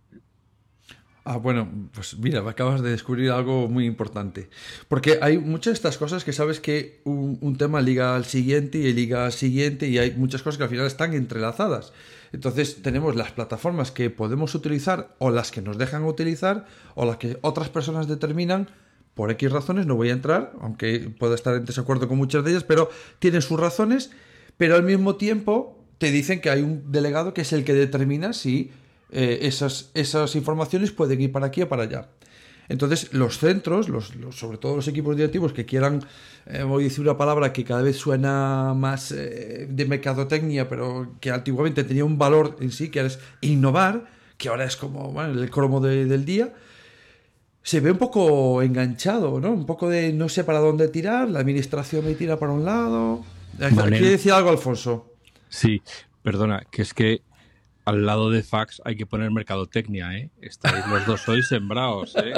Ah, bueno, pues mira, acabas de descubrir algo muy importante. Porque hay muchas de estas cosas que sabes que un, un tema liga al siguiente y liga al siguiente y hay muchas cosas que al final están entrelazadas. Entonces tenemos las plataformas que podemos utilizar o las que nos dejan utilizar o las que otras personas determinan. Por X razones no voy a entrar, aunque pueda estar en desacuerdo con muchas de ellas, pero tienen sus razones, pero al mismo tiempo te dicen que hay un delegado que es el que determina si... Eh, esas, esas informaciones pueden ir para aquí o para allá. Entonces los centros, los, los, sobre todo los equipos directivos que quieran, eh, voy a decir una palabra que cada vez suena más eh, de mercadotecnia, pero que antiguamente tenía un valor en sí, que ahora es innovar, que ahora es como bueno, el cromo de, del día, se ve un poco enganchado, ¿no? Un poco de no sé para dónde tirar, la administración me tira para un lado. Vale. ¿Quiere decir algo, Alfonso? Sí, perdona, que es que al lado de fax hay que poner mercadotecnia, ¿eh? Estáis los dos hoy sembrados, ¿eh?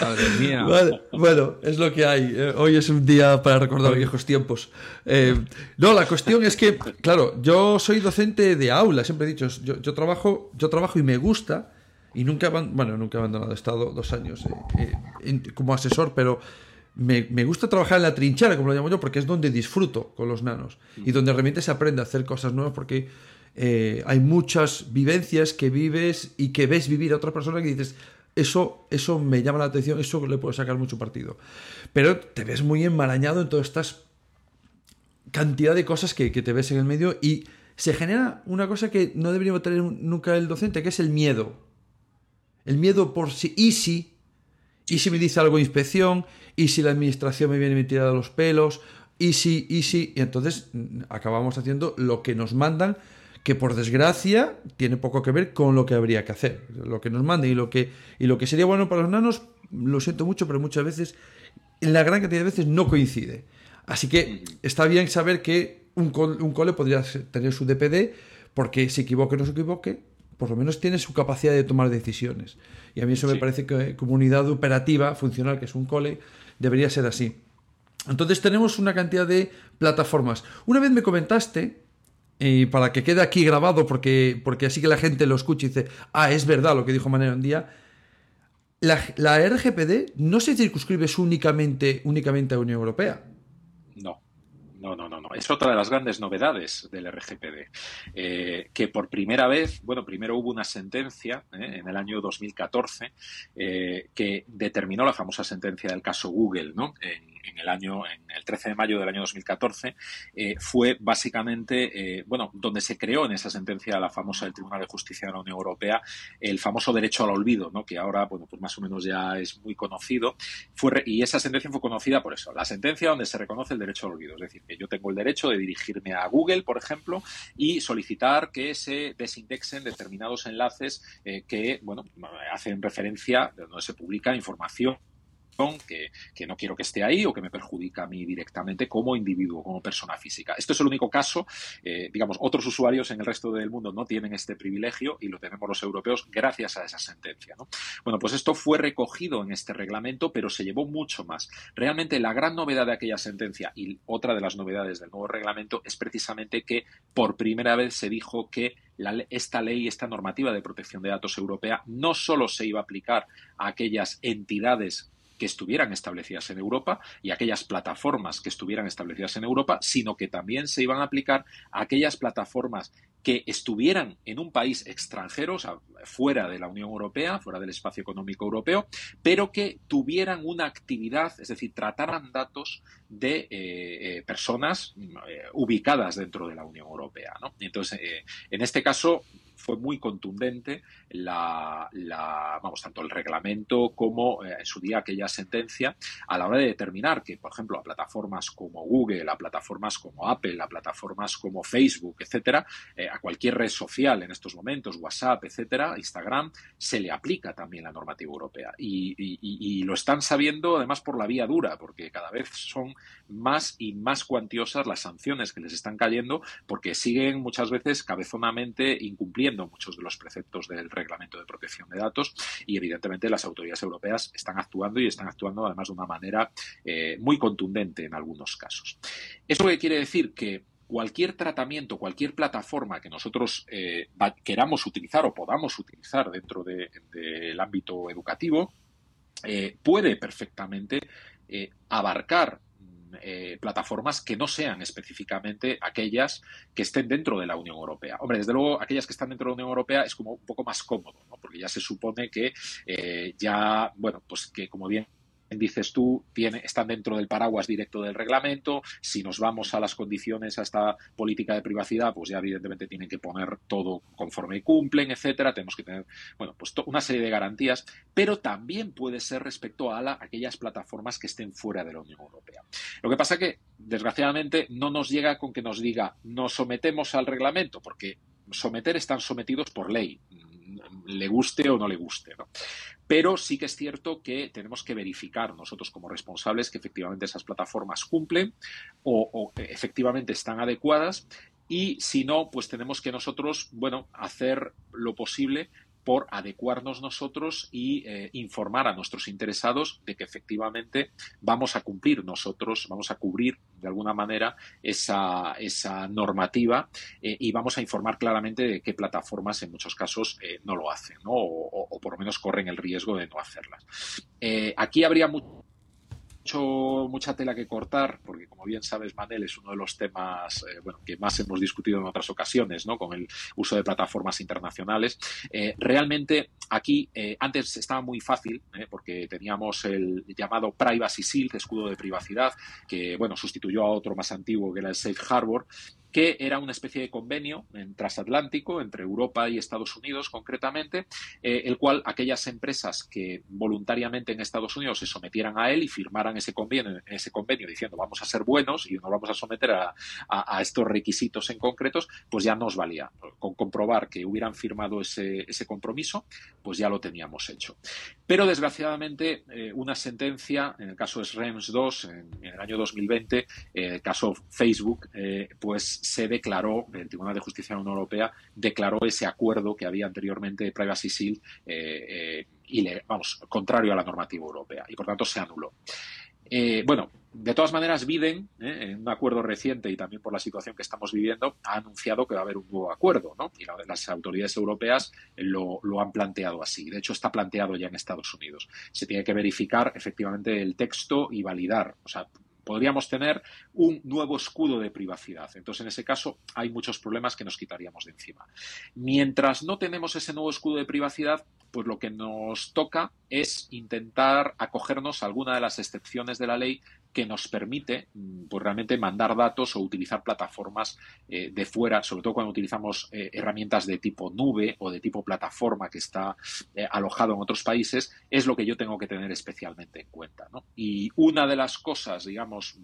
Madre mía. Vale, bueno, es lo que hay. Eh, hoy es un día para recordar viejos tiempos. Eh, no, la cuestión es que, claro, yo soy docente de aula, siempre he dicho, yo, yo trabajo yo trabajo y me gusta, y nunca, bueno, nunca he abandonado, he estado dos años eh, eh, como asesor, pero me, me gusta trabajar en la trinchera, como lo llamo yo, porque es donde disfruto con los nanos, y donde realmente se aprende a hacer cosas nuevas, porque... Eh, hay muchas vivencias que vives y que ves vivir a otra persona que dices, eso, eso me llama la atención, eso le puedo sacar mucho partido, pero te ves muy enmarañado en todas estas cantidad de cosas que, que te ves en el medio y se genera una cosa que no debería tener nunca el docente, que es el miedo el miedo por si, y si y si me dice algo de inspección, y si la administración me viene y me tira de los pelos, y si, y si y entonces acabamos haciendo lo que nos mandan, que por desgracia tiene poco que ver con lo que habría que hacer, lo que nos manden y lo que, y lo que sería bueno para los nanos, lo siento mucho, pero muchas veces, en la gran cantidad de veces, no coincide. Así que está bien saber que un, un cole podría tener su D P D, porque se equivoque o no se equivoque, por lo menos tiene su capacidad de tomar decisiones. Y a mí eso sí me parece que como unidad operativa, funcional, que es un cole, debería ser así. Entonces tenemos una cantidad de plataformas. Una vez me comentaste... Y para que quede aquí grabado, porque, porque así que la gente lo escuche y dice, ah, es verdad lo que dijo Manel un día, la, la R G P D no se circunscribe únicamente, únicamente a Unión Europea. No. No, no, no, no. Es otra de las grandes novedades del R G P D, eh, que por primera vez, bueno, primero hubo una sentencia eh, en el año dos mil catorce eh, que determinó la famosa sentencia del caso Google, ¿no? En, en el año, en el trece de mayo del año dos mil catorce, eh, fue básicamente, eh, bueno, donde se creó en esa sentencia la famosa del Tribunal de Justicia de la Unión Europea el famoso derecho al olvido, ¿no? Que ahora, bueno, pues más o menos ya es muy conocido. Fue re- y esa sentencia fue conocida por eso, la sentencia donde se reconoce el derecho al olvido, es decir, que yo tengo el derecho de dirigirme a Google, por ejemplo, y solicitar que se desindexen determinados enlaces eh, que, bueno, hacen referencia donde se publica información Que, que no quiero que esté ahí o que me perjudica a mí directamente como individuo, como persona física. Esto es el único caso. Eh, digamos, otros usuarios en el resto del mundo no tienen este privilegio y lo tenemos los europeos gracias a esa sentencia, ¿no? Bueno, pues esto fue recogido en este reglamento, pero se llevó mucho más. Realmente la gran novedad de aquella sentencia y otra de las novedades del nuevo reglamento es precisamente que por primera vez se dijo que La, esta ley, esta normativa de protección de datos europea no solo se iba a aplicar a aquellas entidades que estuvieran establecidas en Europa y a aquellas plataformas que estuvieran establecidas en Europa, sino que también se iban a aplicar a aquellas plataformas que estuvieran en un país extranjero, o sea, fuera de la Unión Europea, fuera del espacio económico europeo, pero que tuvieran una actividad, es decir, trataran datos de eh, personas eh, ubicadas dentro de la Unión Europea, ¿no? Entonces, eh, en este caso, fue muy contundente la, la vamos, tanto el reglamento como eh, en su día aquella sentencia a la hora de determinar que, por ejemplo, a plataformas como Google, a plataformas como Apple, a plataformas como Facebook, etcétera, eh, a cualquier red social en estos momentos, WhatsApp, etcétera, Instagram, se le aplica también la normativa europea. Y, y, y lo están sabiendo, además, por la vía dura, porque cada vez son más y más cuantiosas las sanciones que les están cayendo porque siguen muchas veces cabezonamente incumpliendo muchos de los preceptos del reglamento de protección de datos, y evidentemente las autoridades europeas están actuando y están actuando además de una manera eh, muy contundente en algunos casos. ¿Eso qué quiere decir? Que cualquier tratamiento, cualquier plataforma que nosotros eh, queramos utilizar o podamos utilizar dentro del de, de ámbito educativo eh, puede perfectamente eh, abarcar Eh, plataformas que no sean específicamente aquellas que estén dentro de la Unión Europea. Hombre, desde luego, aquellas que están dentro de la Unión Europea es como un poco más cómodo, ¿no? Porque ya se supone que eh, ya, bueno, pues que como bien dices tú, tiene, están dentro del paraguas directo del reglamento. Si nos vamos a las condiciones, a esta política de privacidad, pues ya evidentemente tienen que poner todo conforme cumplen, etcétera. Tenemos que tener, bueno, pues una serie de garantías, pero también puede ser respecto a, la, a aquellas plataformas que estén fuera de la Unión Europea. Lo que pasa que, desgraciadamente, no nos llega con que nos diga nos sometemos al reglamento, porque someter están sometidos por ley, le guste o no le guste, ¿no? Pero sí que es cierto que tenemos que verificar nosotros como responsables que efectivamente esas plataformas cumplen o, o efectivamente están adecuadas, y si no, pues tenemos que nosotros, bueno, hacer lo posible por adecuarnos nosotros y eh, informar a nuestros interesados de que efectivamente vamos a cumplir nosotros, vamos a cubrir de alguna manera esa, esa normativa eh, y vamos a informar claramente de qué plataformas en muchos casos eh, no lo hacen, ¿no? O, o, o por lo menos corren el riesgo de no hacerlas. Eh, aquí habría mucho... Mucho, mucha tela que cortar, porque como bien sabes, Manel, es uno de los temas eh, bueno, que más hemos discutido en otras ocasiones, ¿no? Con el uso de plataformas internacionales. Eh, realmente aquí eh, antes estaba muy fácil, ¿eh? Porque teníamos el llamado Privacy Shield, escudo de privacidad, que bueno, sustituyó a otro más antiguo que era el Safe Harbor, que era una especie de convenio en transatlántico entre Europa y Estados Unidos concretamente, eh, el cual aquellas empresas que voluntariamente en Estados Unidos se sometieran a él y firmaran ese convenio, ese convenio diciendo vamos a ser buenos y nos vamos a someter a, a, a estos requisitos en concretos, pues ya nos valía. Con comprobar que hubieran firmado ese, ese compromiso, pues ya lo teníamos hecho. Pero desgraciadamente eh, una sentencia, en el caso de SREMS dos, en, en el año dos mil veinte, eh, el caso Facebook, eh, pues se declaró, el Tribunal de Justicia de la Unión Europea declaró ese acuerdo que había anteriormente de Privacy Shield eh, eh, y le, vamos, contrario a la normativa europea, y por tanto se anuló. Eh, bueno, de todas maneras, Biden, eh, en un acuerdo reciente y también por la situación que estamos viviendo, ha anunciado que va a haber un nuevo acuerdo, ¿no? Y las autoridades europeas lo, lo han planteado así. De hecho, está planteado ya en Estados Unidos. Se tiene que verificar efectivamente el texto y validar, o sea, podríamos tener un nuevo escudo de privacidad. Entonces, en ese caso, hay muchos problemas que nos quitaríamos de encima. Mientras no tenemos ese nuevo escudo de privacidad, pues lo que nos toca es intentar acogernos a alguna de las excepciones de la ley que nos permite pues, realmente mandar datos o utilizar plataformas eh, de fuera, sobre todo cuando utilizamos eh, herramientas de tipo nube o de tipo plataforma que está eh, alojado en otros países, es lo que yo tengo que tener especialmente en cuenta, ¿no? Y una de las cosas, digamos,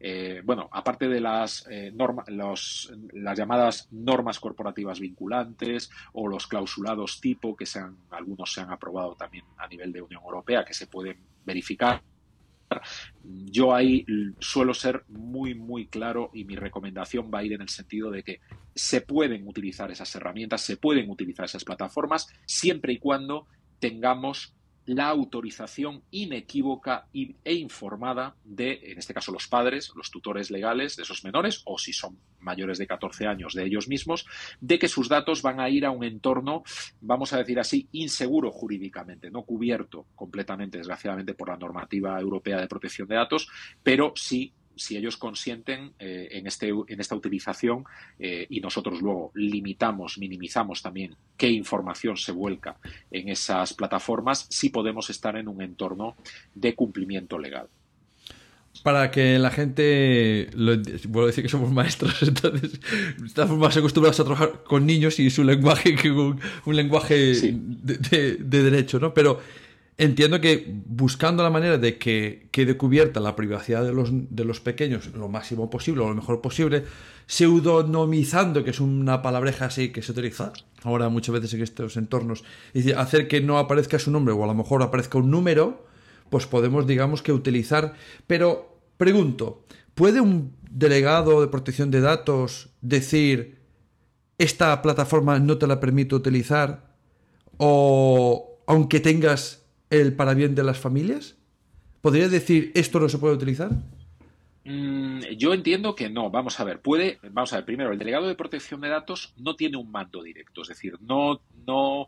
eh, bueno, aparte de las, eh, norma, los, las llamadas normas corporativas vinculantes o los clausulados tipo, que se han, algunos se han aprobado también a nivel de Unión Europea, que se pueden verificar, yo ahí suelo ser muy, muy claro y mi recomendación va a ir en el sentido de que se pueden utilizar esas herramientas, se pueden utilizar esas plataformas siempre y cuando tengamos la autorización inequívoca e informada de, en este caso, los padres, los tutores legales de esos menores, o si son mayores de catorce años, de ellos mismos, de que sus datos van a ir a un entorno, vamos a decir así, inseguro jurídicamente, no cubierto completamente, desgraciadamente, por la normativa europea de protección de datos, pero sí, si ellos consienten eh, en, este, en esta utilización eh, y nosotros luego limitamos, minimizamos también qué información se vuelca en esas plataformas, sí podemos estar en un entorno de cumplimiento legal. para que la gente... Lo, vuelvo a decir que somos maestros, entonces estamos más acostumbrados a trabajar con niños y su lenguaje que un, un lenguaje sí. de, de, de derecho, ¿no? Pero entiendo que buscando la manera de que quede cubierta la privacidad de los, de los pequeños lo máximo posible o lo mejor posible, pseudonimizando, que es una palabreja así que se utiliza ahora muchas veces en estos entornos, es decir, hacer que no aparezca su nombre o a lo mejor aparezca un número, pues podemos, digamos, que utilizar. Pero pregunto, ¿puede un delegado de protección de datos decir esta plataforma no te la permito utilizar o aunque tengas el para bien de las familias? ¿Podría decir esto no se puede utilizar? Mm, yo entiendo que no. Vamos a ver, puede, vamos a ver, primero, el delegado de protección de datos no tiene un mando directo, es decir, no, no,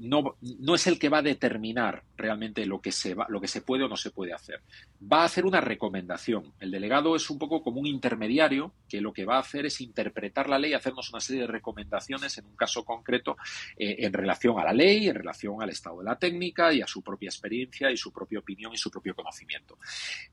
no, no es el que va a determinar realmente lo que se va, lo que se puede o no se puede hacer. Va a hacer una recomendación. El delegado es un poco como un intermediario que lo que va a hacer es interpretar la ley, hacernos una serie de recomendaciones en un caso concreto eh, en relación a la ley, en relación al estado de la técnica y a su propia experiencia y su propia opinión y su propio conocimiento.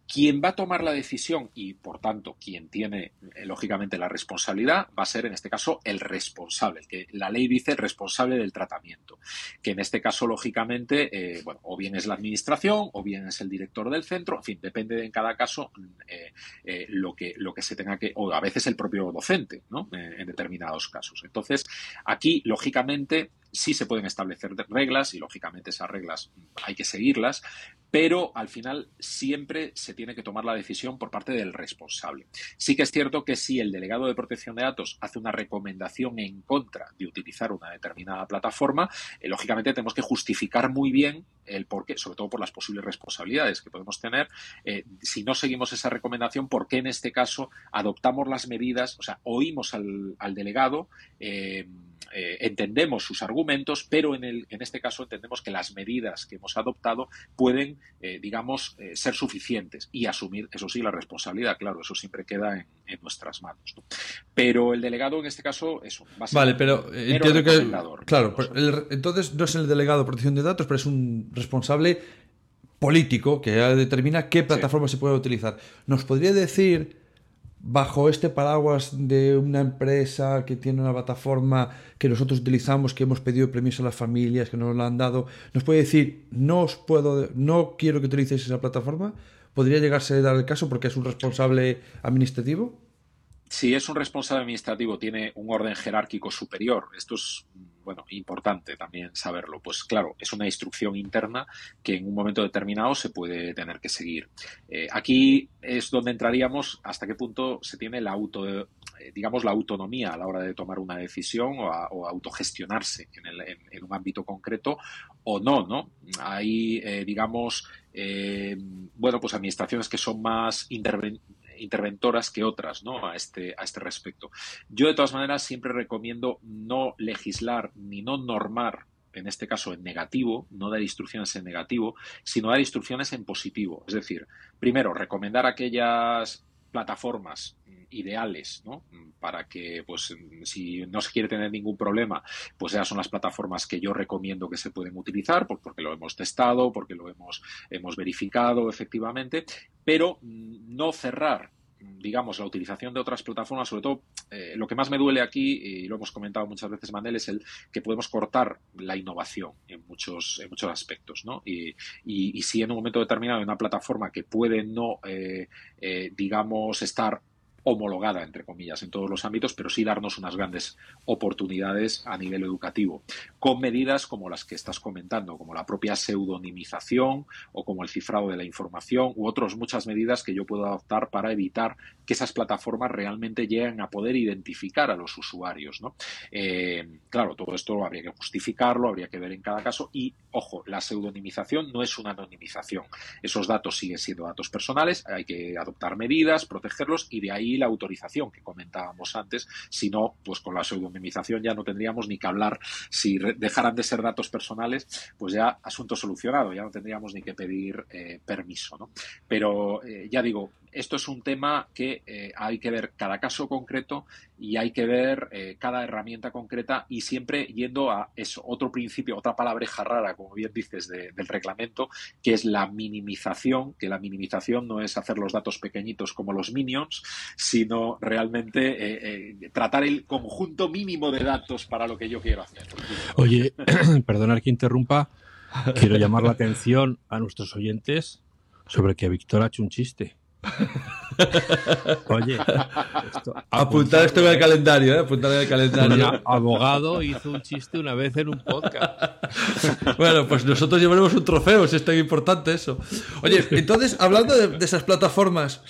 Quien va a tomar la decisión y, por tanto, quien tiene eh, lógicamente la responsabilidad va a ser, en este caso, el responsable, el que la ley dice responsable del tratamiento, que en este caso, lógicamente, eh, bueno, o bien es la administración o bien es el director del centro, en fin, depende de, en cada caso eh, eh, lo que lo que se tenga que, o a veces el propio docente, ¿no? Eh, en determinados casos. Entonces, aquí, lógicamente, sí se pueden establecer reglas y, lógicamente, esas reglas hay que seguirlas, pero al final siempre se tiene que tomar la decisión por parte del responsable. Sí que es cierto que si el delegado de protección de datos hace una recomendación en contra de utilizar una determinada plataforma, eh, lógicamente tenemos que justificar muy bien el por qué, sobre todo por las posibles responsabilidades que podemos tener. Eh, si no seguimos esa recomendación, ¿por qué en este caso adoptamos las medidas? O sea, oímos al, al delegado, eh, eh, entendemos sus argumentos, pero en, el, en este caso entendemos que las medidas que hemos adoptado pueden, eh, digamos, eh, ser suficientes y asumir, eso sí, la responsabilidad. Claro, eso siempre queda en, en nuestras manos, ¿no? Pero el delegado en este caso, eso, va a ser vale, pero eh, entiendo que, claro, pero el, entonces no es el delegado de protección de datos, pero es un responsable político que determina qué plataforma sí. se puede utilizar. ¿Nos podría decir, bajo este paraguas de una empresa que tiene una plataforma que nosotros utilizamos, que hemos pedido permiso a las familias, que nos lo han dado, nos puede decir, no os puedo, no quiero que utilicéis esa plataforma? ¿Podría llegarse a dar el caso porque es un responsable administrativo? Si es un responsable administrativo, tiene un orden jerárquico superior. Esto es, bueno, importante también saberlo. Pues claro, es una instrucción interna que en un momento determinado se puede tener que seguir. Eh, aquí es donde entraríamos hasta qué punto se tiene la auto, digamos, la autonomía a la hora de tomar una decisión o, a, o autogestionarse en, el, en, en un ámbito concreto o no, ¿no? Hay, eh, digamos, eh, bueno, pues administraciones que son más intervenientes, interventoras que otras, ¿no? A este, a este respecto. Yo, de todas maneras, siempre recomiendo no legislar ni no normar, en este caso en negativo, no dar instrucciones en negativo, sino dar instrucciones en positivo. Es decir, primero, recomendar aquellas plataformas ideales, ¿no? Para que, pues, si no se quiere tener ningún problema, pues esas son las plataformas que yo recomiendo que se pueden utilizar, porque lo hemos testado, porque lo hemos, hemos verificado efectivamente, pero no cerrar, digamos, la utilización de otras plataformas. Sobre todo, eh, lo que más me duele aquí, y lo hemos comentado muchas veces, Manel, es el que podemos cortar la innovación en muchos, en muchos aspectos, ¿no? Y, y, y si en un momento determinado hay una plataforma que puede no, eh, eh, digamos, estar homologada, entre comillas, en todos los ámbitos, pero sí darnos unas grandes oportunidades a nivel educativo, con medidas como las que estás comentando, como la propia pseudonimización o como el cifrado de la información u otras muchas medidas que yo puedo adoptar para evitar que esas plataformas realmente lleguen a poder identificar a los usuarios, ¿no? Eh, claro, todo esto habría que justificarlo, habría que ver en cada caso y, ojo, la pseudonimización no es una anonimización. Esos datos siguen siendo datos personales, hay que adoptar medidas, protegerlos y de ahí y la autorización que comentábamos antes. Si no, pues con la pseudonimización ya no tendríamos ni que hablar. Si dejaran de ser datos personales, pues ya asunto solucionado, ya no tendríamos ni que pedir eh, permiso, ¿no? Pero eh, ya digo, esto es un tema que eh, hay que ver cada caso concreto y hay que ver eh, cada herramienta concreta, y siempre yendo a eso, otro principio, otra palabreja rara, como bien dices, de, del reglamento, que es la minimización, que la minimización no es hacer los datos pequeñitos como los minions, sino realmente eh, eh, tratar el conjunto mínimo de datos para lo que yo quiero hacer. Oye, perdonar que interrumpa, quiero llamar la atención a nuestros oyentes sobre que Víctor ha hecho un chiste. Oye, esto, apuntad esto en el calendario, ¿eh? Apuntad en el calendario. Un abogado hizo un chiste una vez en un podcast. Bueno, pues nosotros llevaremos un trofeo, si es tan importante eso. Oye, entonces, hablando de, de esas plataformas,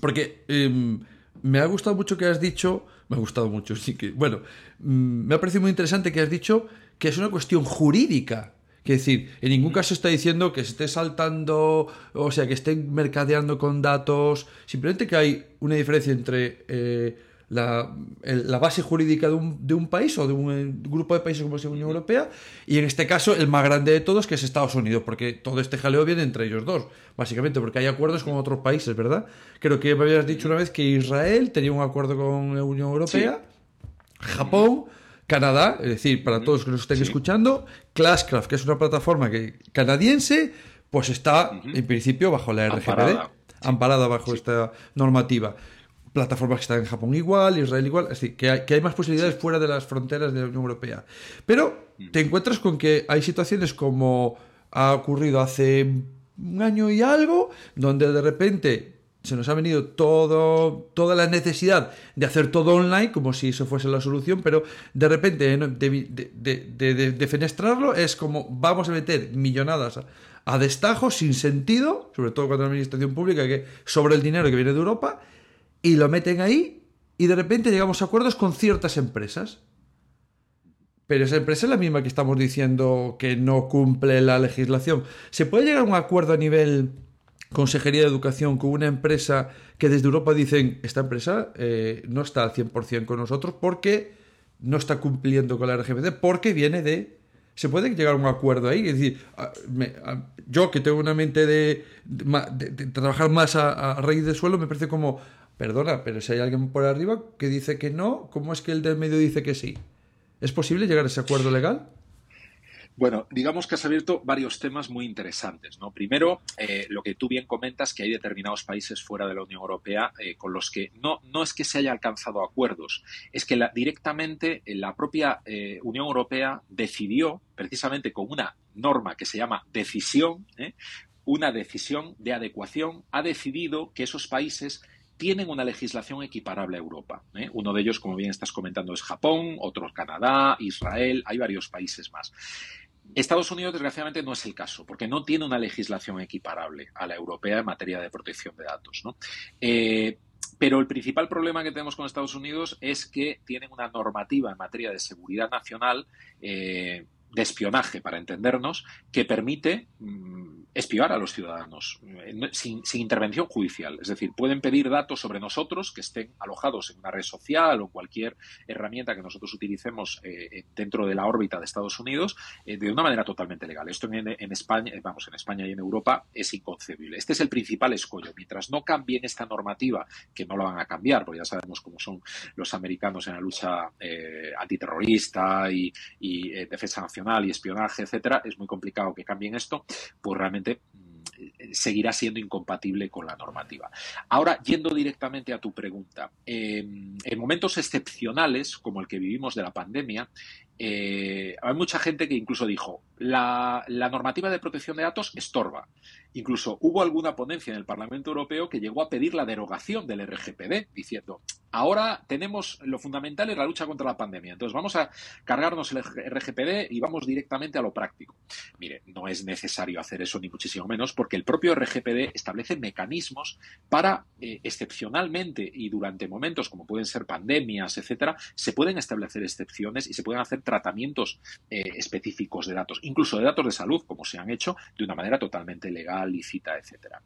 porque eh, me ha gustado mucho que has dicho, me ha gustado mucho, sí que, bueno, me ha parecido muy interesante que has dicho que es una cuestión jurídica. Quiero decir, en ningún caso está diciendo que se esté saltando, o sea, que estén mercadeando con datos. Simplemente que hay una diferencia entre eh, la, el, la base jurídica de un, de un país o de un grupo de países como es la Unión Europea, y en este caso el más grande de todos, que es Estados Unidos, porque todo este jaleo viene entre ellos dos, básicamente, porque hay acuerdos con otros países, ¿verdad? Creo que me habías dicho una vez que Israel tenía un acuerdo con la Unión Europea, sí. Japón, Canadá, es decir, para todos los que nos estén sí. escuchando, Classcraft, que es una plataforma que, canadiense, pues está, uh-huh. en principio, bajo la R G P D, amparada, sí. amparada bajo sí. esta normativa. Plataformas que están en Japón igual, Israel igual, es decir, que hay, que hay más posibilidades sí. fuera de las fronteras de la Unión Europea. Pero te encuentras con que hay situaciones como ha ocurrido hace un año y algo, donde de repente se nos ha venido todo, toda la necesidad de hacer todo online, como si eso fuese la solución, pero de repente, de, de, de, de, de fenestrarlo, es como vamos a meter millonadas a, a destajo, sin sentido, sobre todo contra la administración pública, que sobre el dinero que viene de Europa, y lo meten ahí, y de repente llegamos a acuerdos con ciertas empresas. Pero esa empresa es la misma que estamos diciendo que no cumple la legislación. ¿Se puede llegar a un acuerdo a nivel Consejería de Educación con una empresa que desde Europa dicen, esta empresa eh, no está al cien por ciento con nosotros porque no está cumpliendo con la R G P D, porque viene de... ¿Se puede llegar a un acuerdo ahí? Es decir, a, me, a, yo que tengo una mente de, de, de, de trabajar más a, a raíz del suelo, me parece como, perdona, pero si hay alguien por arriba que dice que no, ¿cómo es que el del medio dice que sí? ¿Es posible llegar a ese acuerdo legal? Bueno, digamos que has abierto varios temas muy interesantes, ¿no? Primero, eh, lo que tú bien comentas, que hay determinados países fuera de la Unión Europea eh, con los que no, no es que se haya alcanzado acuerdos, es que la, directamente la propia eh, Unión Europea decidió, precisamente con una norma que se llama decisión, ¿eh? una decisión de adecuación, ha decidido que esos países tienen una legislación equiparable a Europa, ¿eh? Uno de ellos, como bien estás comentando, es Japón, otro Canadá, Israel, hay varios países más. Estados Unidos, desgraciadamente, no es el caso, porque no tiene una legislación equiparable a la europea en materia de protección de datos, ¿no? Eh, pero el principal problema que tenemos con Estados Unidos es que tienen una normativa en materia de seguridad nacional, eh, de espionaje, para entendernos, que permite mmm, espiar a los ciudadanos sin, sin intervención judicial. Es decir, pueden pedir datos sobre nosotros que estén alojados en una red social o cualquier herramienta que nosotros utilicemos eh, dentro de la órbita de Estados Unidos eh, de una manera totalmente legal. Esto en, en España, vamos, en España y en Europa es inconcebible. Este es el principal escollo. Mientras no cambien esta normativa, que no la van a cambiar, porque ya sabemos cómo son los americanos en la lucha eh, antiterrorista y, y eh, defensa nacional y espionaje, etcétera, es muy complicado que cambien esto, pues realmente seguirá siendo incompatible con la normativa. Ahora, yendo directamente a tu pregunta, eh, en momentos excepcionales, como el que vivimos de la pandemia, eh, hay mucha gente que incluso dijo, la, la normativa de protección de datos estorba. Incluso hubo alguna ponencia en el Parlamento Europeo que llegó a pedir la derogación del R G P D, diciendo, ahora tenemos lo fundamental es la lucha contra la pandemia, entonces vamos a cargarnos el R G P D y vamos directamente a lo práctico. Mire, no es necesario hacer eso ni muchísimo menos, porque el propio R G P D establece mecanismos para, eh, excepcionalmente y durante momentos como pueden ser pandemias, etcétera, se pueden establecer excepciones y se pueden hacer tratamientos eh, específicos de datos, incluso de datos de salud, como se han hecho, de una manera totalmente legal, lícita, etcétera.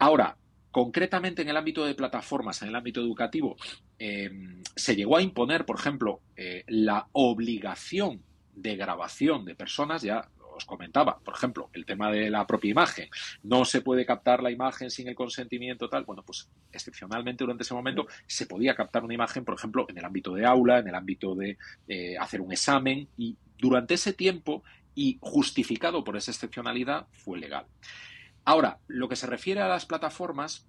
Ahora, concretamente en el ámbito de plataformas, en el ámbito educativo, eh, se llegó a imponer, por ejemplo, eh, la obligación de grabación de personas, ya os comentaba, por ejemplo, el tema de la propia imagen. No se puede captar la imagen sin el consentimiento, tal. Bueno, pues excepcionalmente durante ese momento se podía captar una imagen, por ejemplo, en el ámbito de aula, en el ámbito de eh, hacer un examen, y durante ese tiempo, y justificado por esa excepcionalidad, fue legal. Ahora, lo que se refiere a las plataformas,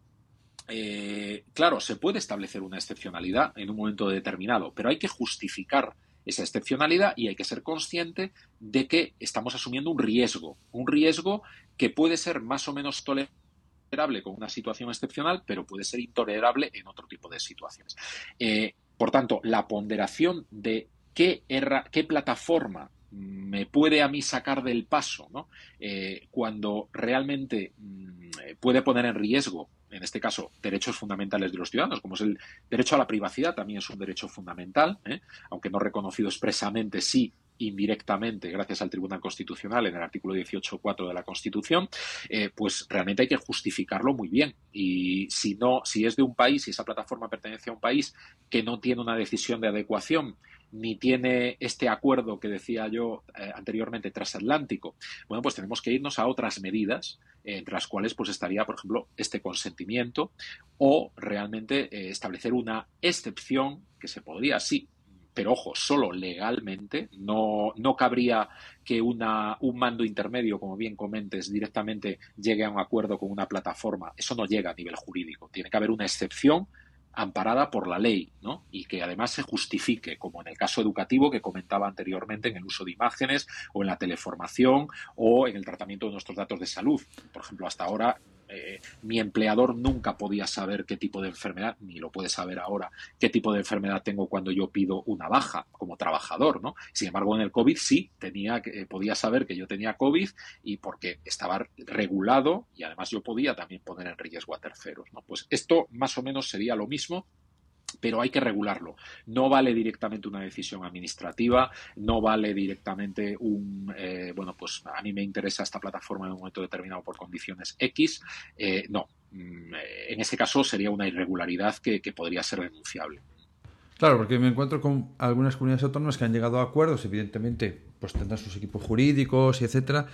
eh, claro, se puede establecer una excepcionalidad en un momento determinado, pero hay que justificar esa excepcionalidad y hay que ser consciente de que estamos asumiendo un riesgo, un riesgo que puede ser más o menos tolerable con una situación excepcional, pero puede ser intolerable en otro tipo de situaciones. Eh, por tanto, la ponderación de qué, erra, qué plataforma me puede a mí sacar del paso, ¿no? Eh, cuando realmente mmm, puede poner en riesgo, en este caso, derechos fundamentales de los ciudadanos, como es el derecho a la privacidad, también es un derecho fundamental, ¿eh? Aunque no reconocido expresamente, sí indirectamente, gracias al Tribunal Constitucional en el artículo dieciocho punto cuatro de la Constitución, eh, pues realmente hay que justificarlo muy bien. Y si no, si es de un país, si esa plataforma pertenece a un país que no tiene una decisión de adecuación, ni tiene este acuerdo que decía yo eh, anteriormente transatlántico, bueno, pues tenemos que irnos a otras medidas, eh, entre las cuales pues estaría, por ejemplo, este consentimiento o realmente eh, establecer una excepción que se podría, sí, pero ojo, solo legalmente, no, no cabría que una, un mando intermedio, como bien comentes, directamente llegue a un acuerdo con una plataforma. Eso no llega a nivel jurídico. Tiene que haber una excepción amparada por la ley, ¿no? Y que además se justifique, como en el caso educativo que comentaba anteriormente, en el uso de imágenes o en la teleformación o en el tratamiento de nuestros datos de salud. Por ejemplo, hasta ahora Eh, mi empleador nunca podía saber qué tipo de enfermedad, ni lo puede saber ahora, qué tipo de enfermedad tengo cuando yo pido una baja como trabajador, ¿no? Sin embargo, en el COVID sí tenía, eh, podía saber que yo tenía COVID, y porque estaba regulado, y además yo podía también poner en riesgo a terceros, ¿no? Pues esto más o menos sería lo mismo, pero hay que regularlo. No vale directamente una decisión administrativa, no vale directamente un, eh, bueno, pues a mí me interesa esta plataforma en un momento determinado por condiciones X. Eh, no, en ese caso sería una irregularidad que, que podría ser denunciable. Claro, porque me encuentro con algunas comunidades autónomas que han llegado a acuerdos, evidentemente, pues tendrán sus equipos jurídicos y etcétera,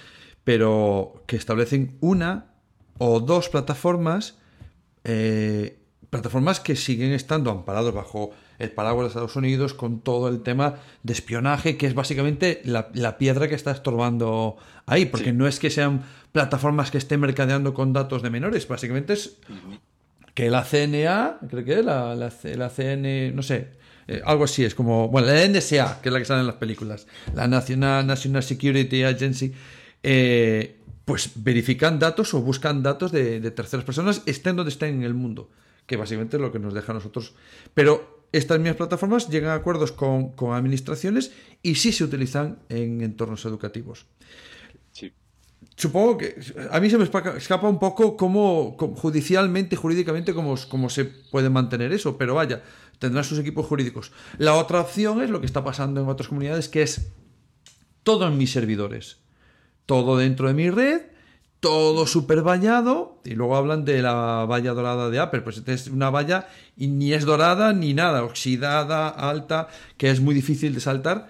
pero que establecen una o dos plataformas eh, Plataformas que siguen estando amparados bajo el paraguas de Estados Unidos con todo el tema de espionaje, que es básicamente la, la piedra que está estorbando ahí, porque sí, no es que sean plataformas que estén mercadeando con datos de menores, básicamente es que la C N A, creo que es la, la, la C N, no sé, eh, algo así, es como, bueno, la N S A, que es la que sale en las películas, la National, National Security Agency, eh, pues verifican datos o buscan datos de, de terceras personas, estén donde estén en el mundo, que básicamente es lo que nos deja a nosotros. Pero estas mismas plataformas llegan a acuerdos con, con administraciones y sí se utilizan en entornos educativos. Sí. Supongo que a mí se me escapa un poco cómo, cómo judicialmente, jurídicamente, cómo, cómo se puede mantener eso, pero vaya, tendrán sus equipos jurídicos. La otra opción es lo que está pasando en otras comunidades, que es todo en mis servidores, todo dentro de mi red, todo súper vallado, y luego hablan de la valla dorada de Apple. Pues es una valla y ni es dorada ni nada, oxidada, alta, que es muy difícil de saltar,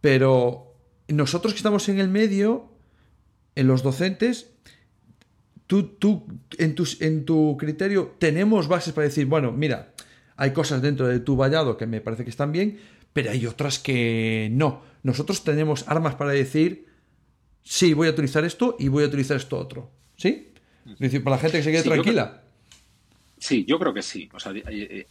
pero nosotros que estamos en el medio, en los docentes, tú, tú en, tus, en tu criterio, tenemos bases para decir, bueno, mira, hay cosas dentro de tu vallado que me parece que están bien, pero hay otras que no. Nosotros tenemos armas para decir, sí, voy a utilizar esto y voy a utilizar esto otro, ¿sí? Es decir, para la gente que se quede sí, tranquila. Yo creo, sí, yo creo que sí. O sea,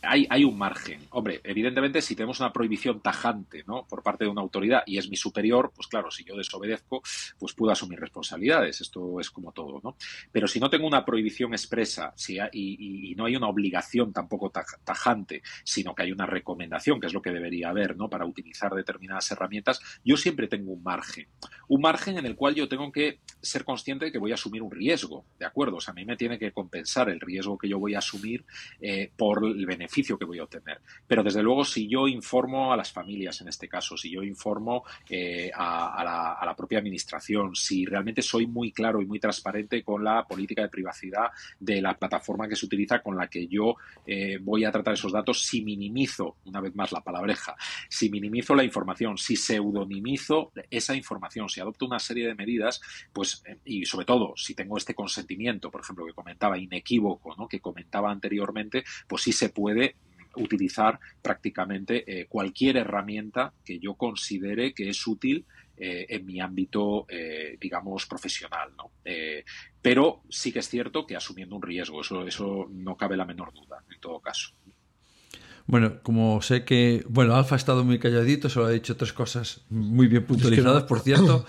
hay, hay un margen. Hombre, evidentemente, si tenemos una prohibición tajante, ¿no?, por parte de una autoridad y es mi superior, pues claro, si yo desobedezco, pues puedo asumir responsabilidades. Esto es como todo, ¿no? Pero si no tengo una prohibición expresa, si hay, y, y no hay una obligación tampoco tajante, sino que hay una recomendación, que es lo que debería haber, ¿no?, para utilizar determinadas herramientas, yo siempre tengo un margen. Un margen en el cual yo tengo que ser consciente de que voy a asumir un riesgo, ¿de acuerdo? O sea, a mí me tiene que compensar el riesgo que yo voy a asumir asumir eh, por el beneficio que voy a obtener. Pero desde luego, si yo informo a las familias en este caso, si yo informo eh, a, a, la, a la propia administración, si realmente soy muy claro y muy transparente con la política de privacidad de la plataforma que se utiliza con la que yo eh, voy a tratar esos datos, si minimizo, una vez más la palabreja, si minimizo la información, si pseudonimizo esa información, si adopto una serie de medidas, pues, y sobre todo si tengo este consentimiento, por ejemplo, que comentaba inequívoco, ¿no?, que comentaba anteriormente, pues sí se puede utilizar prácticamente eh, cualquier herramienta que yo considere que es útil eh, en mi ámbito, eh, digamos, profesional, ¿no? Eh, pero sí que es cierto que asumiendo un riesgo, eso, eso no cabe la menor duda, en todo caso. Bueno, como sé que... Bueno, Alfa ha estado muy calladito, solo ha dicho tres cosas muy bien puntualizadas, por cierto,